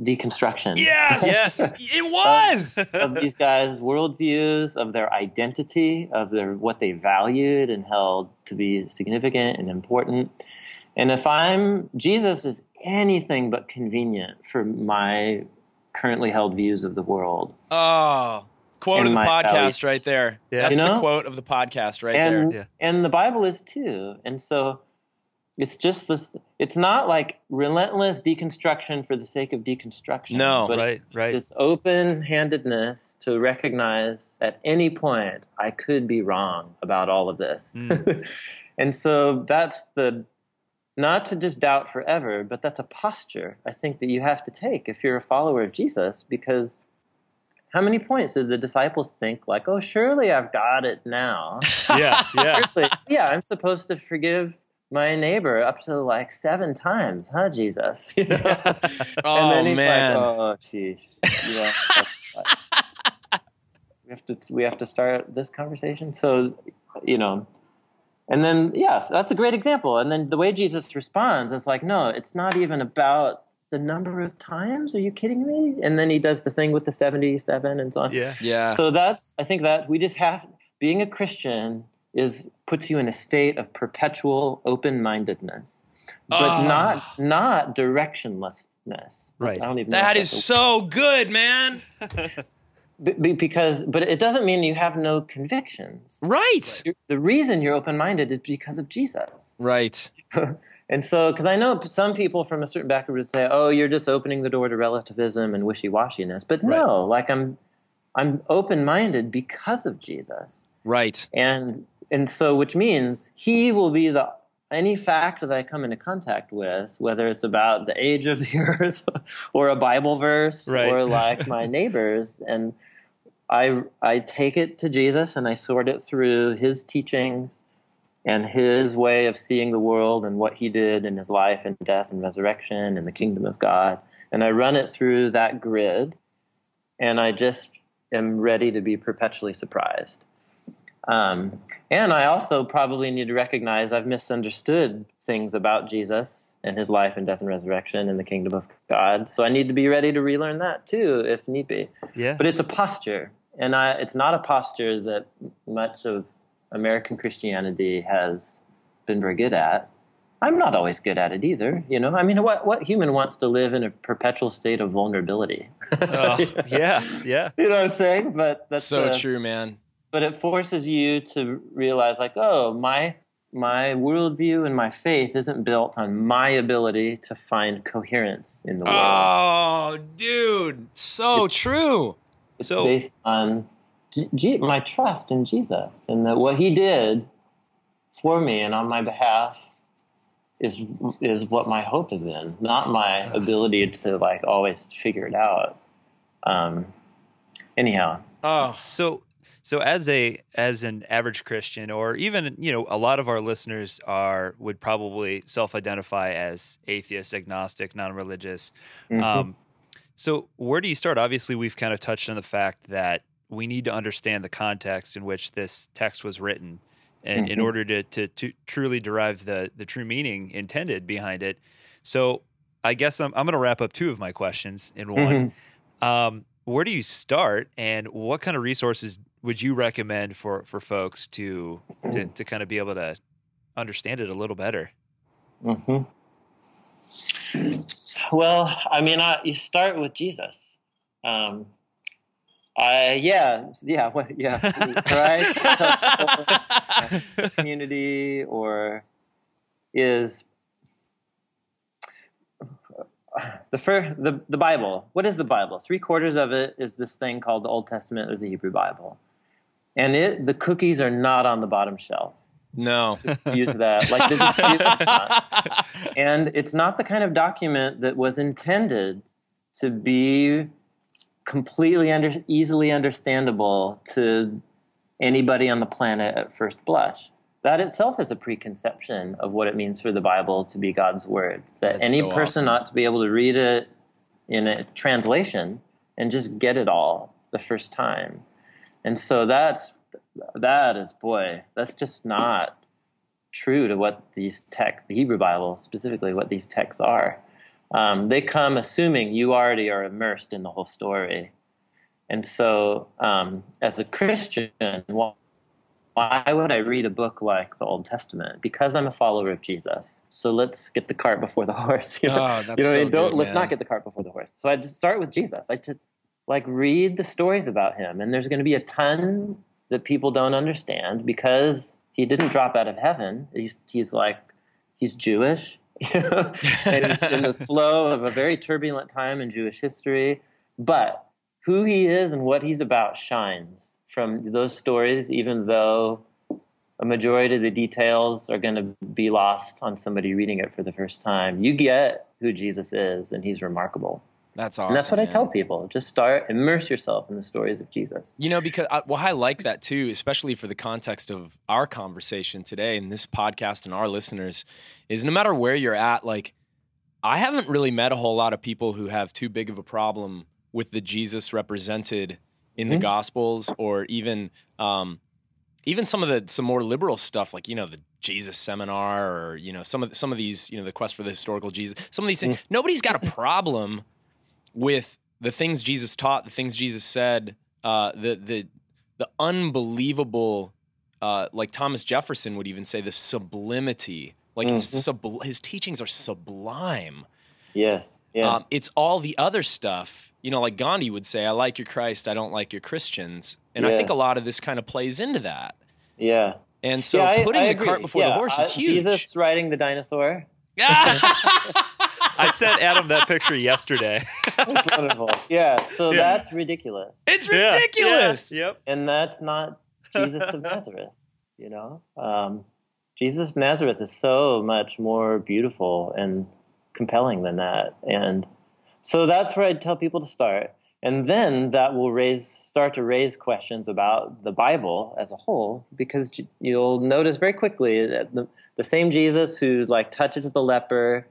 deconstruction. Yes, yes, it was of, of these guys' worldviews, of their identity, of their what they valued and held to be significant and important. And if I'm Jesus is anything but convenient for my currently held views of the world. Oh, quote of the podcast values. Right there. Yeah. That's you know? the quote of the podcast right and, there. Yeah. And the Bible is too. And so it's just this, it's not like relentless deconstruction for the sake of deconstruction. No, but right, it's right. This open-handedness to recognize at any point I could be wrong about all of this. Mm. And so that's the... Not to just doubt forever, but that's a posture, I think, that you have to take if you're a follower of Jesus, because how many points did the disciples think, like, oh, surely I've got it now. Yeah, yeah. Yeah, I'm supposed to forgive my neighbor up to, like, seven times, huh, Jesus? You know? Yeah. Oh, and then he's man. like, oh, sheesh. Yeah. we, have to, we have to start this conversation. So, you know... And then, yes, that's a great example. And then the way Jesus responds is like, no, it's not even about the number of times. Are you kidding me? And then he does the thing with the seventy-seven and so on. Yeah. yeah. So that's, I think that we just have, being a Christian is, puts you in a state of perpetual open-mindedness, but oh. not, not directionlessness. Right. I don't even know that is so good, man. Be, because, but it doesn't mean you have no convictions. Right. You're, the reason you're open-minded is because of Jesus. Right. And so, because I know some people from a certain background would say, "Oh, you're just opening the door to relativism and wishy-washiness." But right. no, like I'm, I'm open-minded because of Jesus. Right. And and so, which means he will be the any fact that I come into contact with, whether it's about the age of the earth or a Bible verse right. or like my neighbors, and I I take it to Jesus and I sort it through his teachings and his way of seeing the world and what he did in his life and death and resurrection and the kingdom of God. And I run it through that grid and I just am ready to be perpetually surprised. Um, and I also probably need to recognize I've misunderstood things about Jesus and his life and death and resurrection and the kingdom of God. So I need to be ready to relearn that too, if need be. Yeah. But it's a posture. And I, it's not a posture that much of American Christianity has been very good at. I'm not always good at it either, you know? I mean, what what human wants to live in a perpetual state of vulnerability? uh, yeah, yeah. You know what I'm saying? But that's so the, true, man. But it forces you to realize, like, oh, my my worldview and my faith isn't built on my ability to find coherence in the world. Oh, dude, so it's, true. It's so based on G- G- my trust in Jesus and that what he did for me and on my behalf is is what my hope is in, not my ability to, like, always figure it out. Um, anyhow. Oh, so... So as a as an average Christian, or even, you know, a lot of our listeners are would probably self-identify as atheist, agnostic, non-religious. Mm-hmm. Um, so where do you start? Obviously, we've kind of touched on the fact that we need to understand the context in which this text was written, and mm-hmm. in order to, to to truly derive the the true meaning intended behind it. So I guess I'm I'm going to wrap up two of my questions in one. Mm-hmm. Um, where do you start, and what kind of resources would you recommend for, for folks to, to to kind of be able to understand it a little better? Mm-hmm. Well, I mean, I, you start with Jesus. Um, I yeah yeah what, yeah right community or is the first the the Bible. What is the Bible? Three quarters of it is this thing called the Old Testament or the Hebrew Bible. And it, the cookies are not on the bottom shelf. No. Use that. Like, the dispute is and it's not the kind of document that was intended to be completely under, easily understandable to anybody on the planet at first blush. That itself is a preconception of what it means for the Bible to be God's Word. That That's any so person awesome. ought to be able to read it in a translation and just get it all the first time. And so that's, that is, boy, that's just not true to what these texts, the Hebrew Bible specifically, what these texts are. Um, they come assuming you already are immersed in the whole story. And so um, as a Christian, why would I read a book like the Old Testament? Because I'm a follower of Jesus. So let's get the cart before the horse. You know, oh, that's you know so I mean? Don't, good, let's man. not get the cart before the horse. So I just start with Jesus. I just... Like, read the stories about him, and there's going to be a ton that people don't understand because he didn't drop out of heaven. He's he's like, he's Jewish, you know? And he's in the flow of a very turbulent time in Jewish history. But who he is and what he's about shines from those stories, even though a majority of the details are going to be lost on somebody reading it for the first time. You get who Jesus is, and he's remarkable. That's awesome. And that's what man. I tell people. Just start, immerse yourself in the stories of Jesus. You know, because, I, well, I like that too, especially for the context of our conversation today and this podcast and our listeners, is no matter where you're at, like, I haven't really met a whole lot of people who have too big of a problem with the Jesus represented in mm-hmm. the Gospels or even um, even some of the some more liberal stuff, like, you know, the Jesus Seminar or, you know, some of some of these, you know, the quest for the historical Jesus, some of these things. Mm-hmm. Nobody's got a problem with the things Jesus taught, the things Jesus said, uh, the the the unbelievable, uh, like Thomas Jefferson would even say, the sublimity. Like mm-hmm. it's subl- his teachings are sublime. Yes. Yeah. Um, it's all the other stuff. You know, like Gandhi would say, "I like your Christ, I don't like your Christians," and yes. I think a lot of this kind of plays into that. Yeah. And so yeah, putting I, I the agree. cart before yeah, the horse I, is huge. Jesus riding the dinosaur. I sent Adam that picture yesterday. That's wonderful. Yeah, so yeah. that's ridiculous. It's ridiculous. Yeah. Yep. And that's not Jesus of Nazareth, you know? Um, Jesus of Nazareth is so much more beautiful and compelling than that. And so that's where I'd tell people to start. And then that will raise start to raise questions about the Bible as a whole, because you'll notice very quickly that the, the same Jesus who, like, touches the leper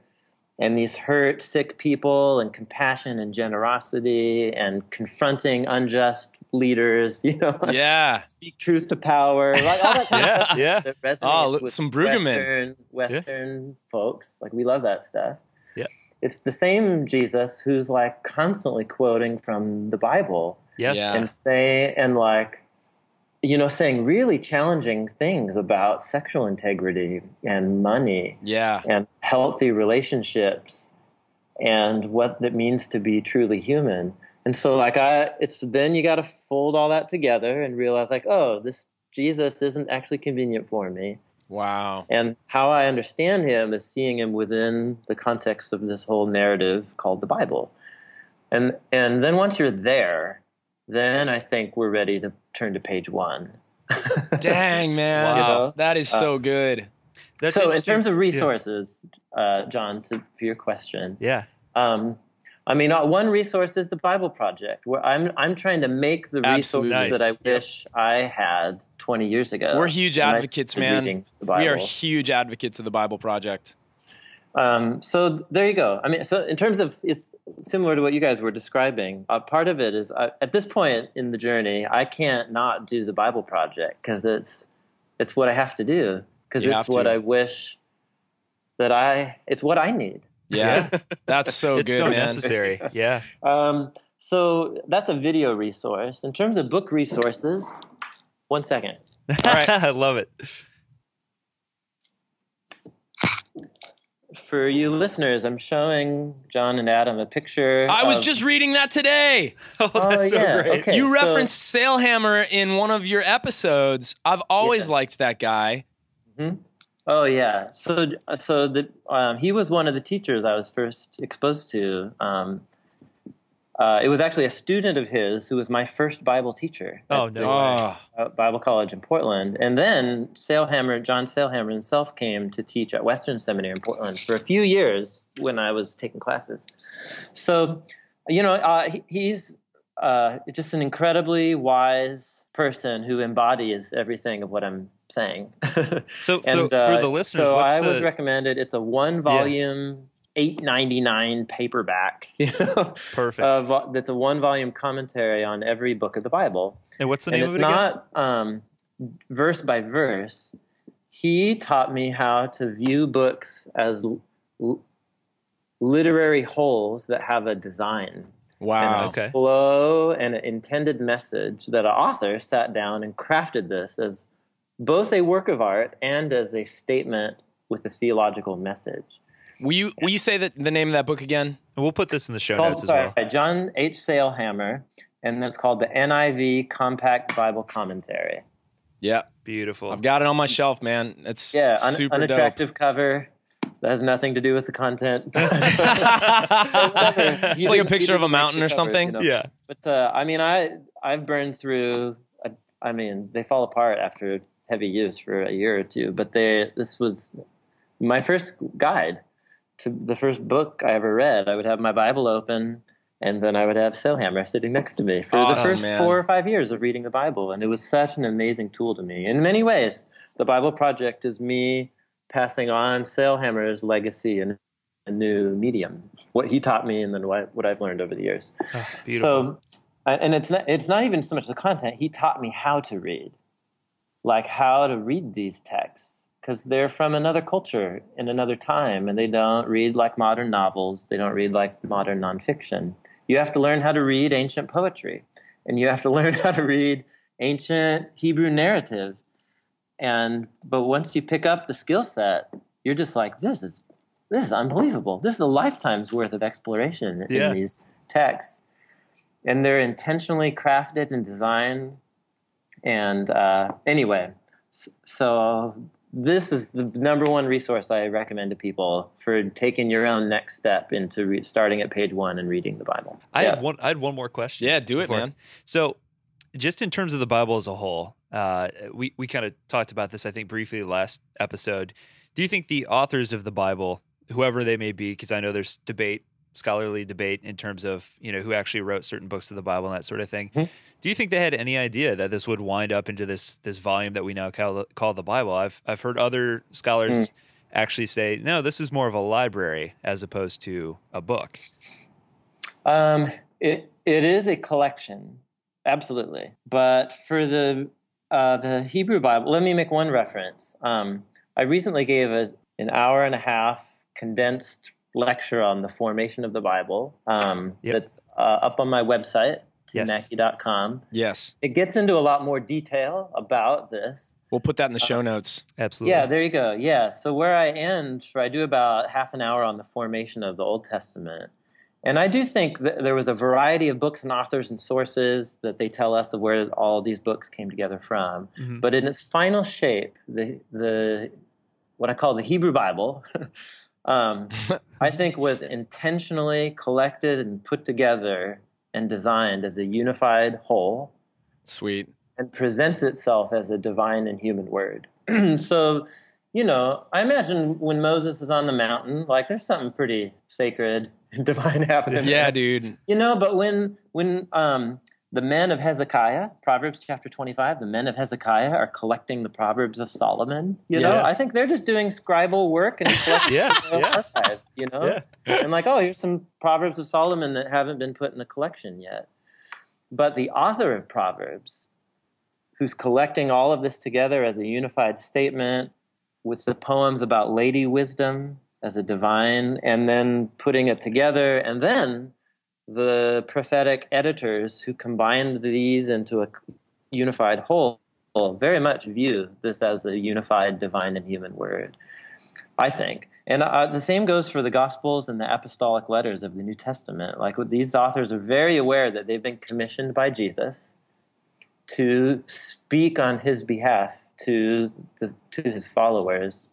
and these hurt, sick people, and compassion and generosity, and confronting unjust leaders, you know, yeah. speak truth to power, like all that kind yeah, of stuff yeah. that resonates oh, look, with some Brueggemann. Western, Western yeah. folks. Like, we love that stuff. Yeah. It's the same Jesus who's, like, constantly quoting from the Bible yes. yeah. and say, and like, you know, saying really challenging things about sexual integrity and money yeah. and healthy relationships and what it means to be truly human. And so, like, I, it's then you got to fold all that together and realize, like, oh, this Jesus isn't actually convenient for me. Wow. And how I understand him is seeing him within the context of this whole narrative called the Bible. And and then once you're there, then I think we're ready to turn to page one. Dang, man. Wow. You know? That is so uh, good. That's so in terms of resources, yeah. uh, John, to, for your question. Yeah. Um, I mean, uh, one resource is the Bible Project, where I'm I'm trying to make the Absolute resources nice. that I wish yep. I had twenty years ago. We're huge advocates, man. We are huge advocates of the Bible Project. Um, so there you go. I mean, so in terms of, it's similar to what you guys were describing. Uh, part of it is uh, at this point in the journey, I can't not do the Bible Project because it's it's what I have to do because it's what I wish that I it's what I need. Yeah, that's so good. It's so man. necessary. Yeah. Um, So that's a video resource. In terms of book resources, one second. All right, I love it. For you listeners, I'm showing John and Adam a picture. I was of, just reading that today. Oh, that's oh, so yeah. great. Okay, you referenced so, Sailhammer in one of your episodes. I've always yes. liked that guy. Mm-hmm. Oh, yeah. So so the, um, he was one of the teachers I was first exposed to. Um, uh, it was actually a student of his who was my first Bible teacher oh, at no. the, oh. Bible College in Portland. And then Sailhammer, John Sailhammer himself came to teach at Western Seminary in Portland for a few years when I was taking classes. So, you know, uh, he, he's uh, just an incredibly wise person who embodies everything of what I'm saying. So and, for, uh, for the listeners, so what's I the... was recommended. It's a one-volume, yeah. eight ninety-nine paperback. You know, perfect. Uh, that's a one-volume commentary on every book of the Bible. And what's the name and of it again? It's not um, verse by verse. He taught me how to view books as l- literary wholes that have a design. Wow. And a okay. flow and an intended message that an author sat down and crafted this as both a work of art and as a statement with a theological message. Will you will you say that the name of that book again? We'll put this in the show notes as well. By John H. Sailhammer, and that's called the N I V Compact Bible Commentary. Yeah, beautiful. I've got it on my shelf, man. It's yeah, un- super unattractive dope. Cover. That has nothing to do with the content. It's like a picture of a mountain or something. Cover, you know? Yeah, but uh, I mean, I I've burned through. A, I mean, they fall apart after heavy use for a year or two, but they this was my first guide to the first book I ever read. I would have my Bible open, and then I would have Sailhammer sitting next to me for awesome, the first man. four or five years of reading the Bible, and it was such an amazing tool to me. In many ways, the Bible Project is me passing on Sailhammer's legacy in a new medium, what he taught me and then what, what I've learned over the years. Oh, beautiful. So, and it's not, it's not even so much the content. He taught me how to read. Like how to read these texts, because they're from another culture in another time, and they don't read like modern novels. They don't read like modern nonfiction. You have to learn how to read ancient poetry, and you have to learn how to read ancient Hebrew narrative. And but once you pick up the skill set, you're just like, this is this is unbelievable. This is a lifetime's worth of exploration yeah. in these texts, and they're intentionally crafted and designed. And uh, anyway, so this is the number one resource I recommend to people for taking your own next step into re- starting at page one and reading the Bible. I yeah. had one. I had one more question. Yeah, do it, before. man. So, just in terms of the Bible as a whole, uh, we we kind of talked about this, I think, briefly last episode. Do you think the authors of the Bible, whoever they may be, because I know there's debate, scholarly debate in terms of you know who actually wrote certain books of the Bible and that sort of thing. Mm-hmm. Do you think they had any idea that this would wind up into this this volume that we now call, call the Bible? I've I've heard other scholars mm. actually say, no, this is more of a library as opposed to a book. Um, it it is a collection, absolutely. But for the uh, the Hebrew Bible, let me make one reference. Um, I recently gave a, an hour and a half condensed lecture on the formation of the Bible. Um, yep. That's uh, up on my website. timmackie dot com. Yes. It gets into a lot more detail about this. We'll put that in the show uh, notes. Absolutely. Yeah, there you go. Yeah. So where I end, I do about half an hour on the formation of the Old Testament. And I do think that there was a variety of books and authors and sources that they tell us of where all these books came together from. Mm-hmm. But in its final shape, the the what I call the Hebrew Bible, um, I think was intentionally collected and put together and designed as a unified whole. Sweet. And presents itself as a divine and human word. So, you know, I imagine when Moses is on the mountain, like there's something pretty sacred and divine happening. Yeah, there. dude. You know, but when when um, the men of Hezekiah, Proverbs chapter twenty-five, the men of Hezekiah are collecting the Proverbs of Solomon, you yeah. know, I think they're just doing scribal work and collecting yeah, the yeah. archive, you know? Yeah. And like, oh, here's some Proverbs of Solomon that haven't been put in the collection yet. But the author of Proverbs, who's collecting all of this together as a unified statement with the poems about lady wisdom as a divine, and then putting it together, and then the prophetic editors who combined these into a unified whole very much view this as a unified divine and human word, I think. And uh, the same goes for the Gospels and the apostolic letters of the New Testament. Like, these authors are very aware that they've been commissioned by Jesus to speak on his behalf to, the, to his followers.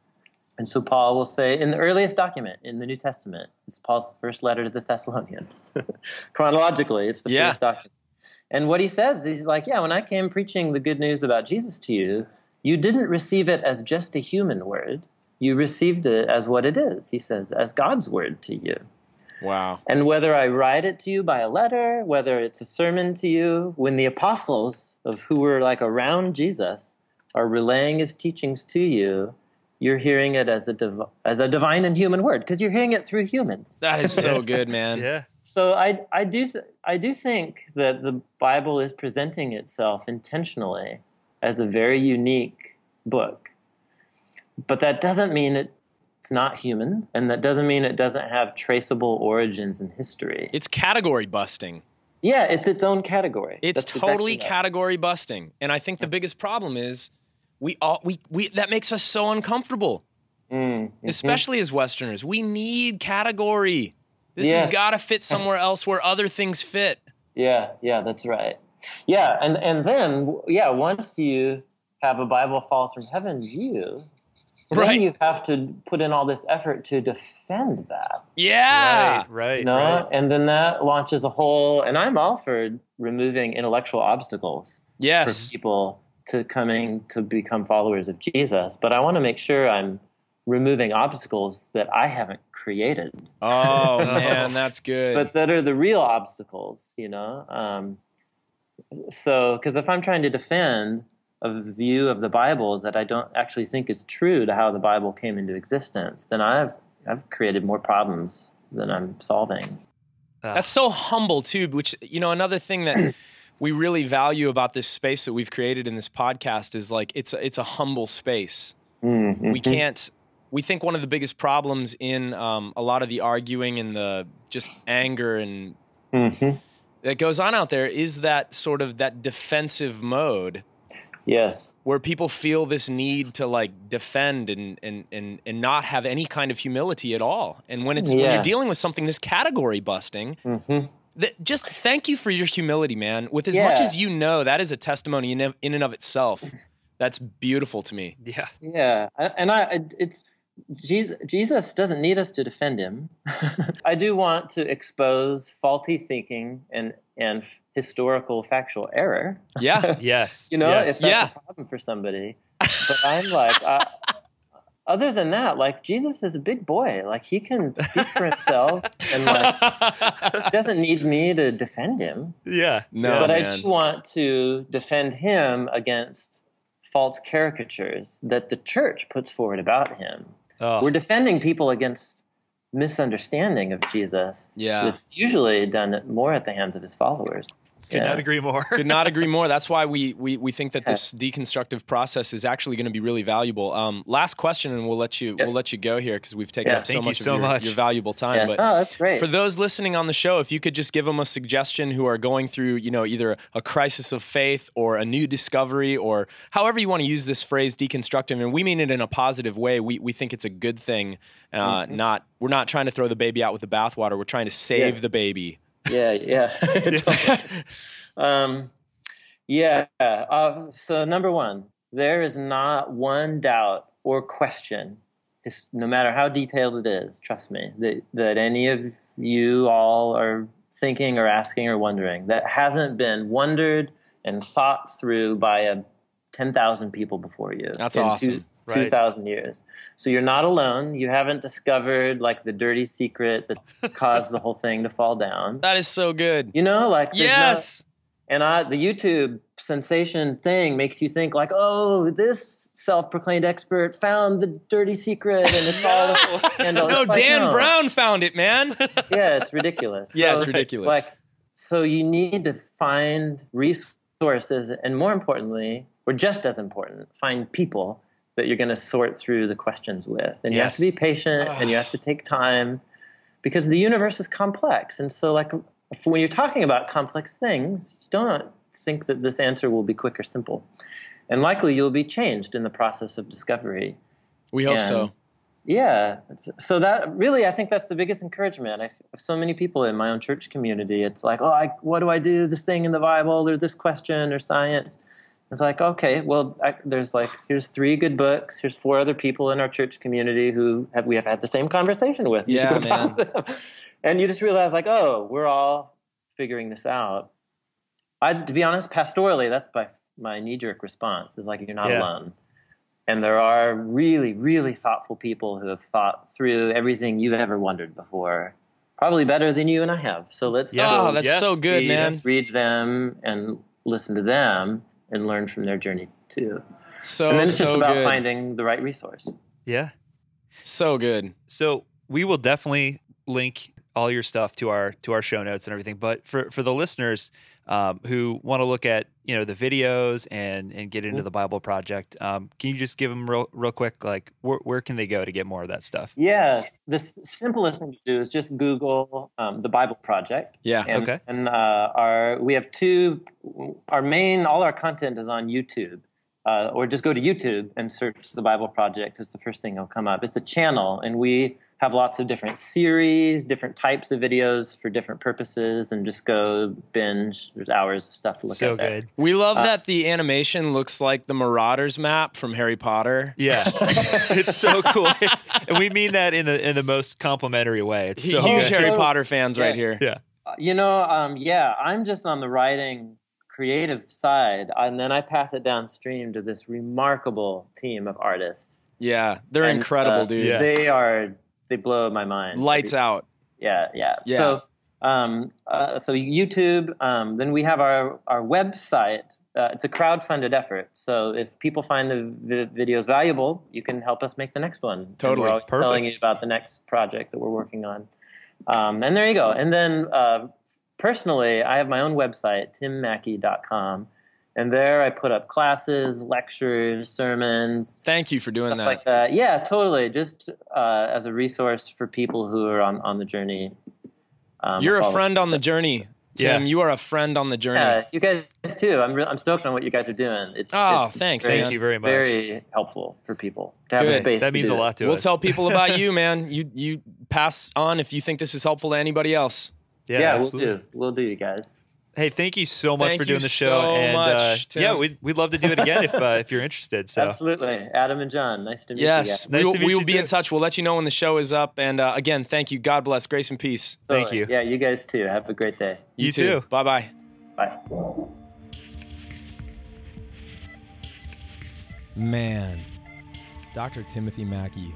And so Paul will say, in the earliest document in the New Testament, it's Paul's first letter to the Thessalonians. Chronologically, it's the yeah. first document. And what he says is, he's like, yeah, when I came preaching the good news about Jesus to you, you didn't receive it as just a human word. You received it as what it is, he says, as God's word to you. Wow. And whether I write it to you by a letter, whether it's a sermon to you, when the apostles of who were like around Jesus are relaying his teachings to you, you're hearing it as a div- as a divine and human word, because you're hearing it through humans. That is so good, man. Yeah. So I I do th- I do think that the Bible is presenting itself intentionally as a very unique book. But that doesn't mean it's not human, and that doesn't mean it doesn't have traceable origins in history. It's category busting. Yeah, it's its own category. It's That's totally exactly category that. busting. And I think the biggest problem is we all we, we that makes us so uncomfortable. Mm-hmm. Especially as Westerners. We need category. This yes. has got to fit somewhere else where other things fit. Yeah, yeah, that's right. Yeah, and, and then, yeah, once you have a Bible falls from heaven view, right. then you have to put in all this effort to defend that. Yeah. Right, right, you know? right. And then that launches a whole, and I'm all for removing intellectual obstacles yes. for people to coming to become followers of Jesus. But I want to make sure I'm removing obstacles that I haven't created. Oh, man, that's good. But that are the real obstacles, you know? Um, so, because if I'm trying to defend a view of the Bible that I don't actually think is true to how the Bible came into existence, then I've I've created more problems than I'm solving. That's so humble, too, which, you know, another thing that we really value about this space that we've created in this podcast is, like, it's a, it's a humble space. Mm-hmm. We can't, we think one of the biggest problems in um, a lot of the arguing and the just anger and mm-hmm. that goes on out there is that sort of that defensive mode. Yes. Where people feel this need to, like, defend and and, and, and not have any kind of humility at all. And when it's yeah. when you're dealing with something this category busting, mm-hmm. th- just thank you for your humility, man. With as yeah. much as you know, that is a testimony in, in and of itself. That's beautiful to me. Yeah. Yeah. And I, it's Jesus, Jesus doesn't need us to defend him. I do want to expose faulty thinking and and historical factual error. Yeah. Yes. You know, yes. if that's yeah. a problem for somebody. But I'm like, I, other than that, like, Jesus is a big boy. Like, he can speak for himself, and, like, he doesn't need me to defend him. Yeah. No. But man. I do want to defend him against false caricatures that the church puts forward about him. Oh. We're defending people against misunderstanding of Jesus. Yeah. It's usually done more at the hands of his followers. Could yeah. not agree more. Could not agree more. That's why we we we think that this deconstructive process is actually going to be really valuable. Um, last question, and we'll let you yeah. we'll let you go here because we've taken yeah, up so much so of your, much. your valuable time. Yeah. But oh, that's great. For those listening on the show, if you could just give them a suggestion who are going through, you know, either a crisis of faith or a new discovery or however you want to use this phrase, deconstructive, and we mean it in a positive way. We we think it's a good thing. Uh, mm-hmm. Not we're not trying to throw the baby out with the bathwater. We're trying to save yeah. the baby. Yeah, yeah. um, yeah. Uh, so number one, there is not one doubt or question, no matter how detailed it is, trust me, that, that any of you all are thinking or asking or wondering that hasn't been wondered and thought through by uh, ten thousand people before you. That's awesome. two thousand right. years. So you're not alone. You haven't discovered, like, the dirty secret that caused the whole thing to fall down. That is so good. You know, like, yes. No, and I, the YouTube sensation thing makes you think, like, oh, this self-proclaimed expert found the dirty secret, and it's all the whole scandal. No, like, Dan no. Brown found it, man. yeah, it's ridiculous. Yeah, so, it's ridiculous. Like, so you need to find resources, and more importantly, or just as important, find people that you're going to sort through the questions with. And yes. you have to be patient, and you have to take time, because the universe is complex. And so, like, when you're talking about complex things, don't think that this answer will be quick or simple. And likely you'll be changed in the process of discovery. We hope and, so. Yeah. So that really, I think that's the biggest encouragement. I have so many people in my own church community. It's like, oh, I, what do I do? This thing in the Bible or this question or science. It's like, okay, well, I, there's like, here's three good books. Here's four other people in our church community who have, we have had the same conversation with. Yeah, man. And you just realize like, oh, we're all figuring this out. I, to be honest, pastorally, that's by my knee-jerk response is like, you're not yeah. alone. And there are really, really thoughtful people who have thought through everything you've ever wondered before, probably better than you and I have. So let's yes. oh, that's yes. so good, read, man. read them and listen to them and learn from their journey too. So, and then it's so just about good. finding the right resource. Yeah. So good. So we will definitely link all your stuff to our to our show notes and everything. But for, for the listeners um, who want to look at, you know, the videos and, and get into the Bible Project, um, can you just give them real, real quick, like, wh- where can they go to get more of that stuff? Yes. The simplest thing to do is just Google um, the Bible Project. Yeah, and, okay. And uh, our we have two, our main, all our content is on YouTube. Uh, or just go to YouTube and search the Bible Project. It's the first thing that'll come up. It's a channel, and we have lots of different series, different types of videos for different purposes, and just go binge. There's hours of stuff to look at. So good. We love uh, that the animation looks like the Marauders map from Harry Potter. Yeah. It's so cool. It's, and we mean that in the in the most complimentary way. It's so huge good. Harry Potter fans yeah. right here. Yeah. Uh, you know, um, yeah, I'm just on the writing creative side, and then I pass it downstream to this remarkable team of artists. Yeah, they're and, incredible, uh, dude. Yeah. They are... They blow my mind. Lights out. Yeah, yeah. yeah. So, um, uh, so YouTube. Um, then we have our our website. Uh, it's a crowdfunded effort. So if people find the vi- videos valuable, you can help us make the next one. Totally. And we're always Perfect. telling you about the next project that we're working on. Um, and there you go. And then uh, personally, I have my own website, tim mackie dot com. And there I put up classes, lectures, sermons. Thank you for doing that. Like that. Yeah, totally. Just uh, as a resource for people who are on, on the journey. Um, You're a friend on the journey, Tim. Yeah. You are a friend on the journey. Yeah, you guys too. I'm re- I'm stoked on what you guys are doing. It, oh, it's thanks. Very, Thank you very much. Very helpful for people to have Good. a space. That to means do a lot this. to we'll us. We'll tell people about you, man. You you pass on if you think this is helpful to anybody else. Yeah, yeah we'll do. We'll do, you guys. Hey, thank you so much thank for doing the show. So and much, uh, yeah, we'd we'd love to do it again if uh, if you're interested. So absolutely, Adam and John, nice to meet yes. you. Yes, nice we, to meet we will you be too. in touch. We'll let you know when the show is up. And uh, again, thank you. God bless. Grace and peace. Totally. Thank you. Yeah, you guys too. Have a great day. You, you too. too. Bye bye. Bye. Man, Doctor Timothy Mackie,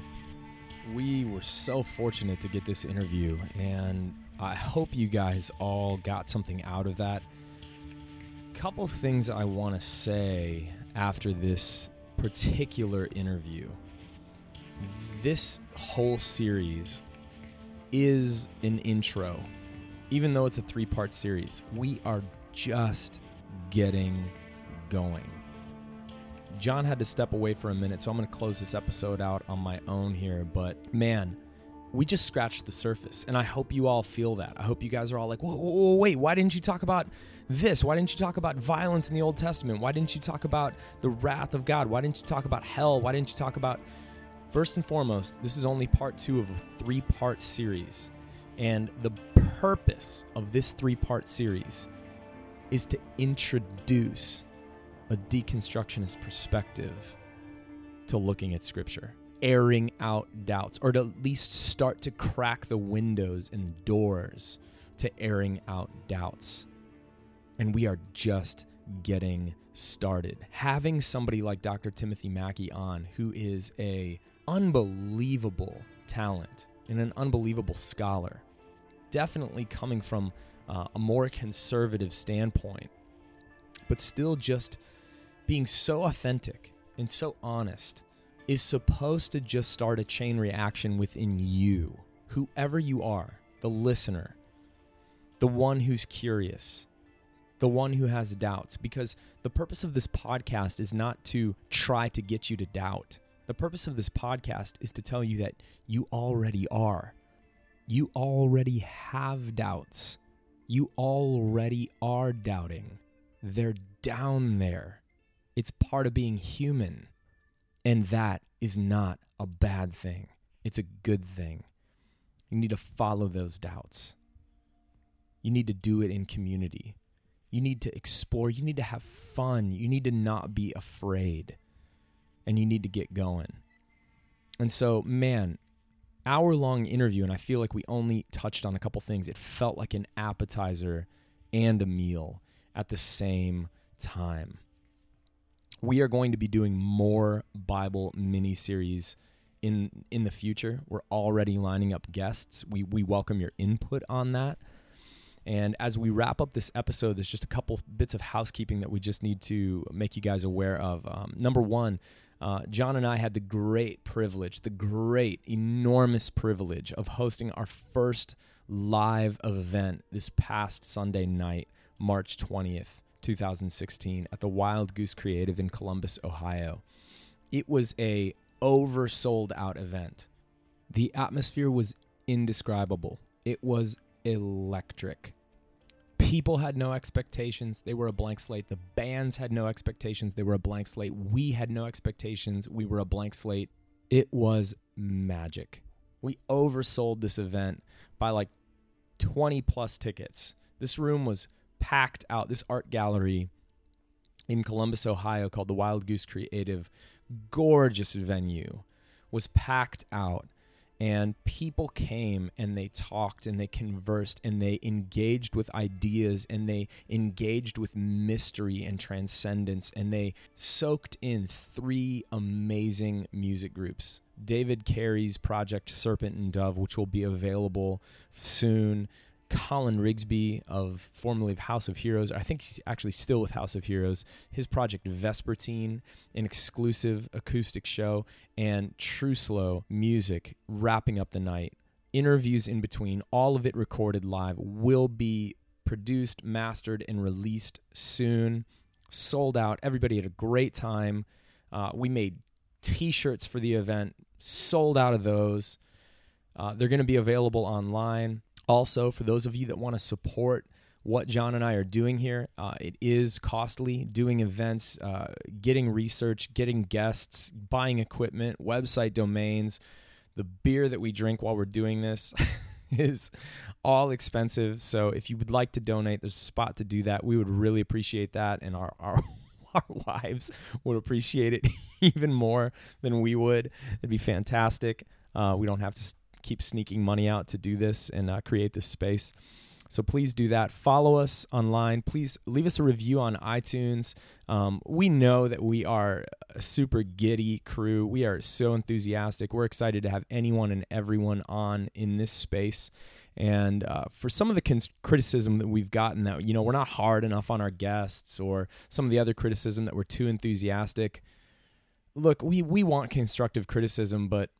we were so fortunate to get this interview, and I hope you guys all got something out of that. Couple things I want to say after this particular interview. This whole series is an intro. Even though it's a three-part series, we are just getting going. John had to step away for a minute, so I'm going to close this episode out on my own here, but man, we just scratched the surface, and I hope you all feel that. I hope you guys are all like, whoa, whoa, whoa, wait, why didn't you talk about this? Why didn't you talk about violence in the Old Testament? Why didn't you talk about the wrath of God? Why didn't you talk about hell? Why didn't you talk about... First and foremost, this is only part two of a three-part series, and the purpose of this three-part series is to introduce a deconstructionist perspective to looking at Scripture. Airing out doubts, or to at least start to crack the windows and doors to airing out doubts. And we are just getting started. Having somebody like Doctor Timothy Mackie on, who is an unbelievable talent and an unbelievable scholar, definitely coming from uh, a more conservative standpoint, but still just being so authentic and so honest, is supposed to just start a chain reaction within you, whoever you are, the listener, the one who's curious, the one who has doubts, because the purpose of this podcast is not to try to get you to doubt. The purpose of this podcast is to tell you that you already are. You already have doubts. you already are doubting. They're down there. It's part of being human. And that is not a bad thing. It's a good thing. You need to follow those doubts. You need to do it in community. You need to explore. You need to have fun. You need to not be afraid. And you need to get going. And so, man, hour-long interview, and I feel like we only touched on a couple things. It felt like an appetizer and a meal at the same time. We are going to be doing more Bible mini-series in in the future. We're already lining up guests. We we welcome your input on that. And as we wrap up this episode, there's just a couple bits of housekeeping that we just need to make you guys aware of. Um, number one, uh, John and I had the great privilege, the great, enormous privilege of hosting our first live event this past Sunday night, March twentieth, twenty sixteen, at the Wild Goose Creative in Columbus, Ohio. It was a oversold out event. The atmosphere was indescribable. It was electric. People had no expectations. They were a blank slate. The bands had no expectations. They were a blank slate. We had no expectations. We were a blank slate. It was magic. We oversold this event by like twenty plus tickets. This room was packed out. This art gallery in Columbus, Ohio, called the Wild Goose Creative, gorgeous venue, was packed out. And people came and they talked and they conversed and they engaged with ideas and they engaged with mystery and transcendence, and they soaked in three amazing music groups. David Carey's Project Serpent and Dove, which will be available soon. Colin Rigsby, of formerly of House of Heroes, I think he's actually still with House of Heroes, his project Vespertine, an exclusive acoustic show, and True Slow Music wrapping up the night. Interviews in between, all of it recorded live, will be produced, mastered, and released soon. Sold out. Everybody had a great time. Uh, we made t-shirts for the event. Sold out of those. Uh, they're going to be available online. Also, for those of you that want to support what John and I are doing here, uh, it is costly. Doing events, uh, getting research, getting guests, buying equipment, website domains, the beer that we drink while we're doing this is all expensive. So if you would like to donate, there's a spot to do that. We would really appreciate that, and our, our, our wives would appreciate it even more than we would. It'd be fantastic. Uh, we don't have to st- keep sneaking money out to do this and uh, create this space. So please do that. Follow us online. Please leave us a review on iTunes. Um, we know that we are a super giddy crew. We are so enthusiastic. We're excited to have anyone and everyone on in this space. And uh, for some of the con- criticism that we've gotten, that, you know, we're not hard enough on our guests, or some of the other criticism that we're too enthusiastic. Look, we, we want constructive criticism, but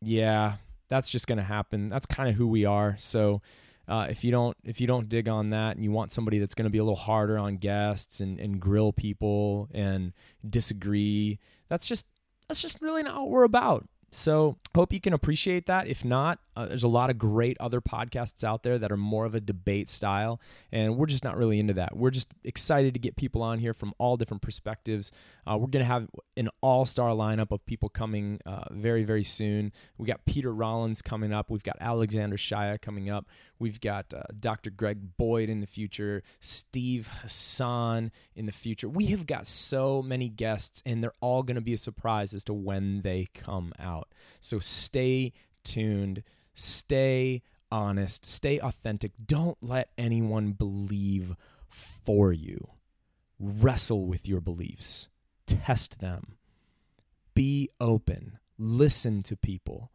yeah, that's just going to happen. That's kind of who we are. So uh, if you don't if you don't dig on that, and you want somebody that's going to be a little harder on guests and, and grill people and disagree, that's just that's just really not what we're about. So hope you can appreciate that. If not, uh, there's a lot of great other podcasts out there that are more of a debate style, and we're just not really into that. We're just excited to get people on here from all different perspectives. Uh, we're going to have an all-star lineup of people coming uh, very, very soon. We got Peter Rollins coming up. We've got Alexander Shia coming up. We've got uh, Doctor Greg Boyd in the future, Steve Hassan in the future. We have got so many guests, and they're all going to be a surprise as to when they come out. So stay tuned, stay honest, stay authentic. Don't let anyone believe for you. Wrestle with your beliefs. Test them. Be open. Listen to people.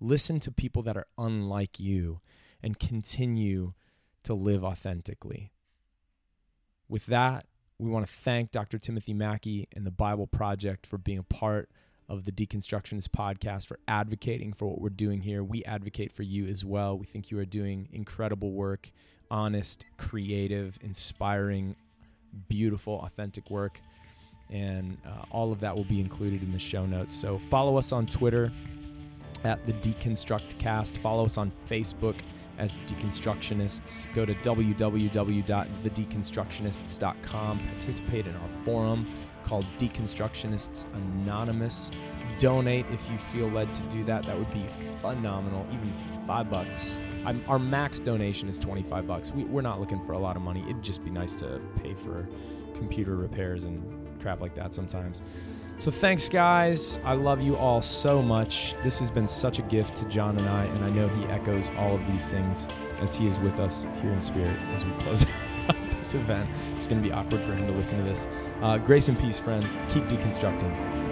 Listen to people that are unlike you, and continue to live authentically. With that, we want to thank Doctor Timothy Mackie and the Bible Project for being a part of the Deconstructionist Podcast, for advocating for what we're doing here. We advocate for you as well. We think you are doing incredible work, honest, creative, inspiring, beautiful, authentic work. And uh, all of that will be included in the show notes. So follow us on Twitter at The Deconstruct Cast. Follow us on Facebook as Deconstructionists. Go to w w w dot the deconstructionists dot com. Participate in our forum called Deconstructionists Anonymous. Donate if you feel led to do that. That would be phenomenal. Even five bucks. I'm, our max donation is twenty-five bucks. We, we're not looking for a lot of money. It'd just be nice to pay for computer repairs and crap like that sometimes. So thanks, guys. I love you all so much. This has been such a gift to John and I, and I know he echoes all of these things as he is with us here in spirit as we close out this event. It's going to be awkward for him to listen to this. Uh, grace and peace, friends. Keep deconstructing.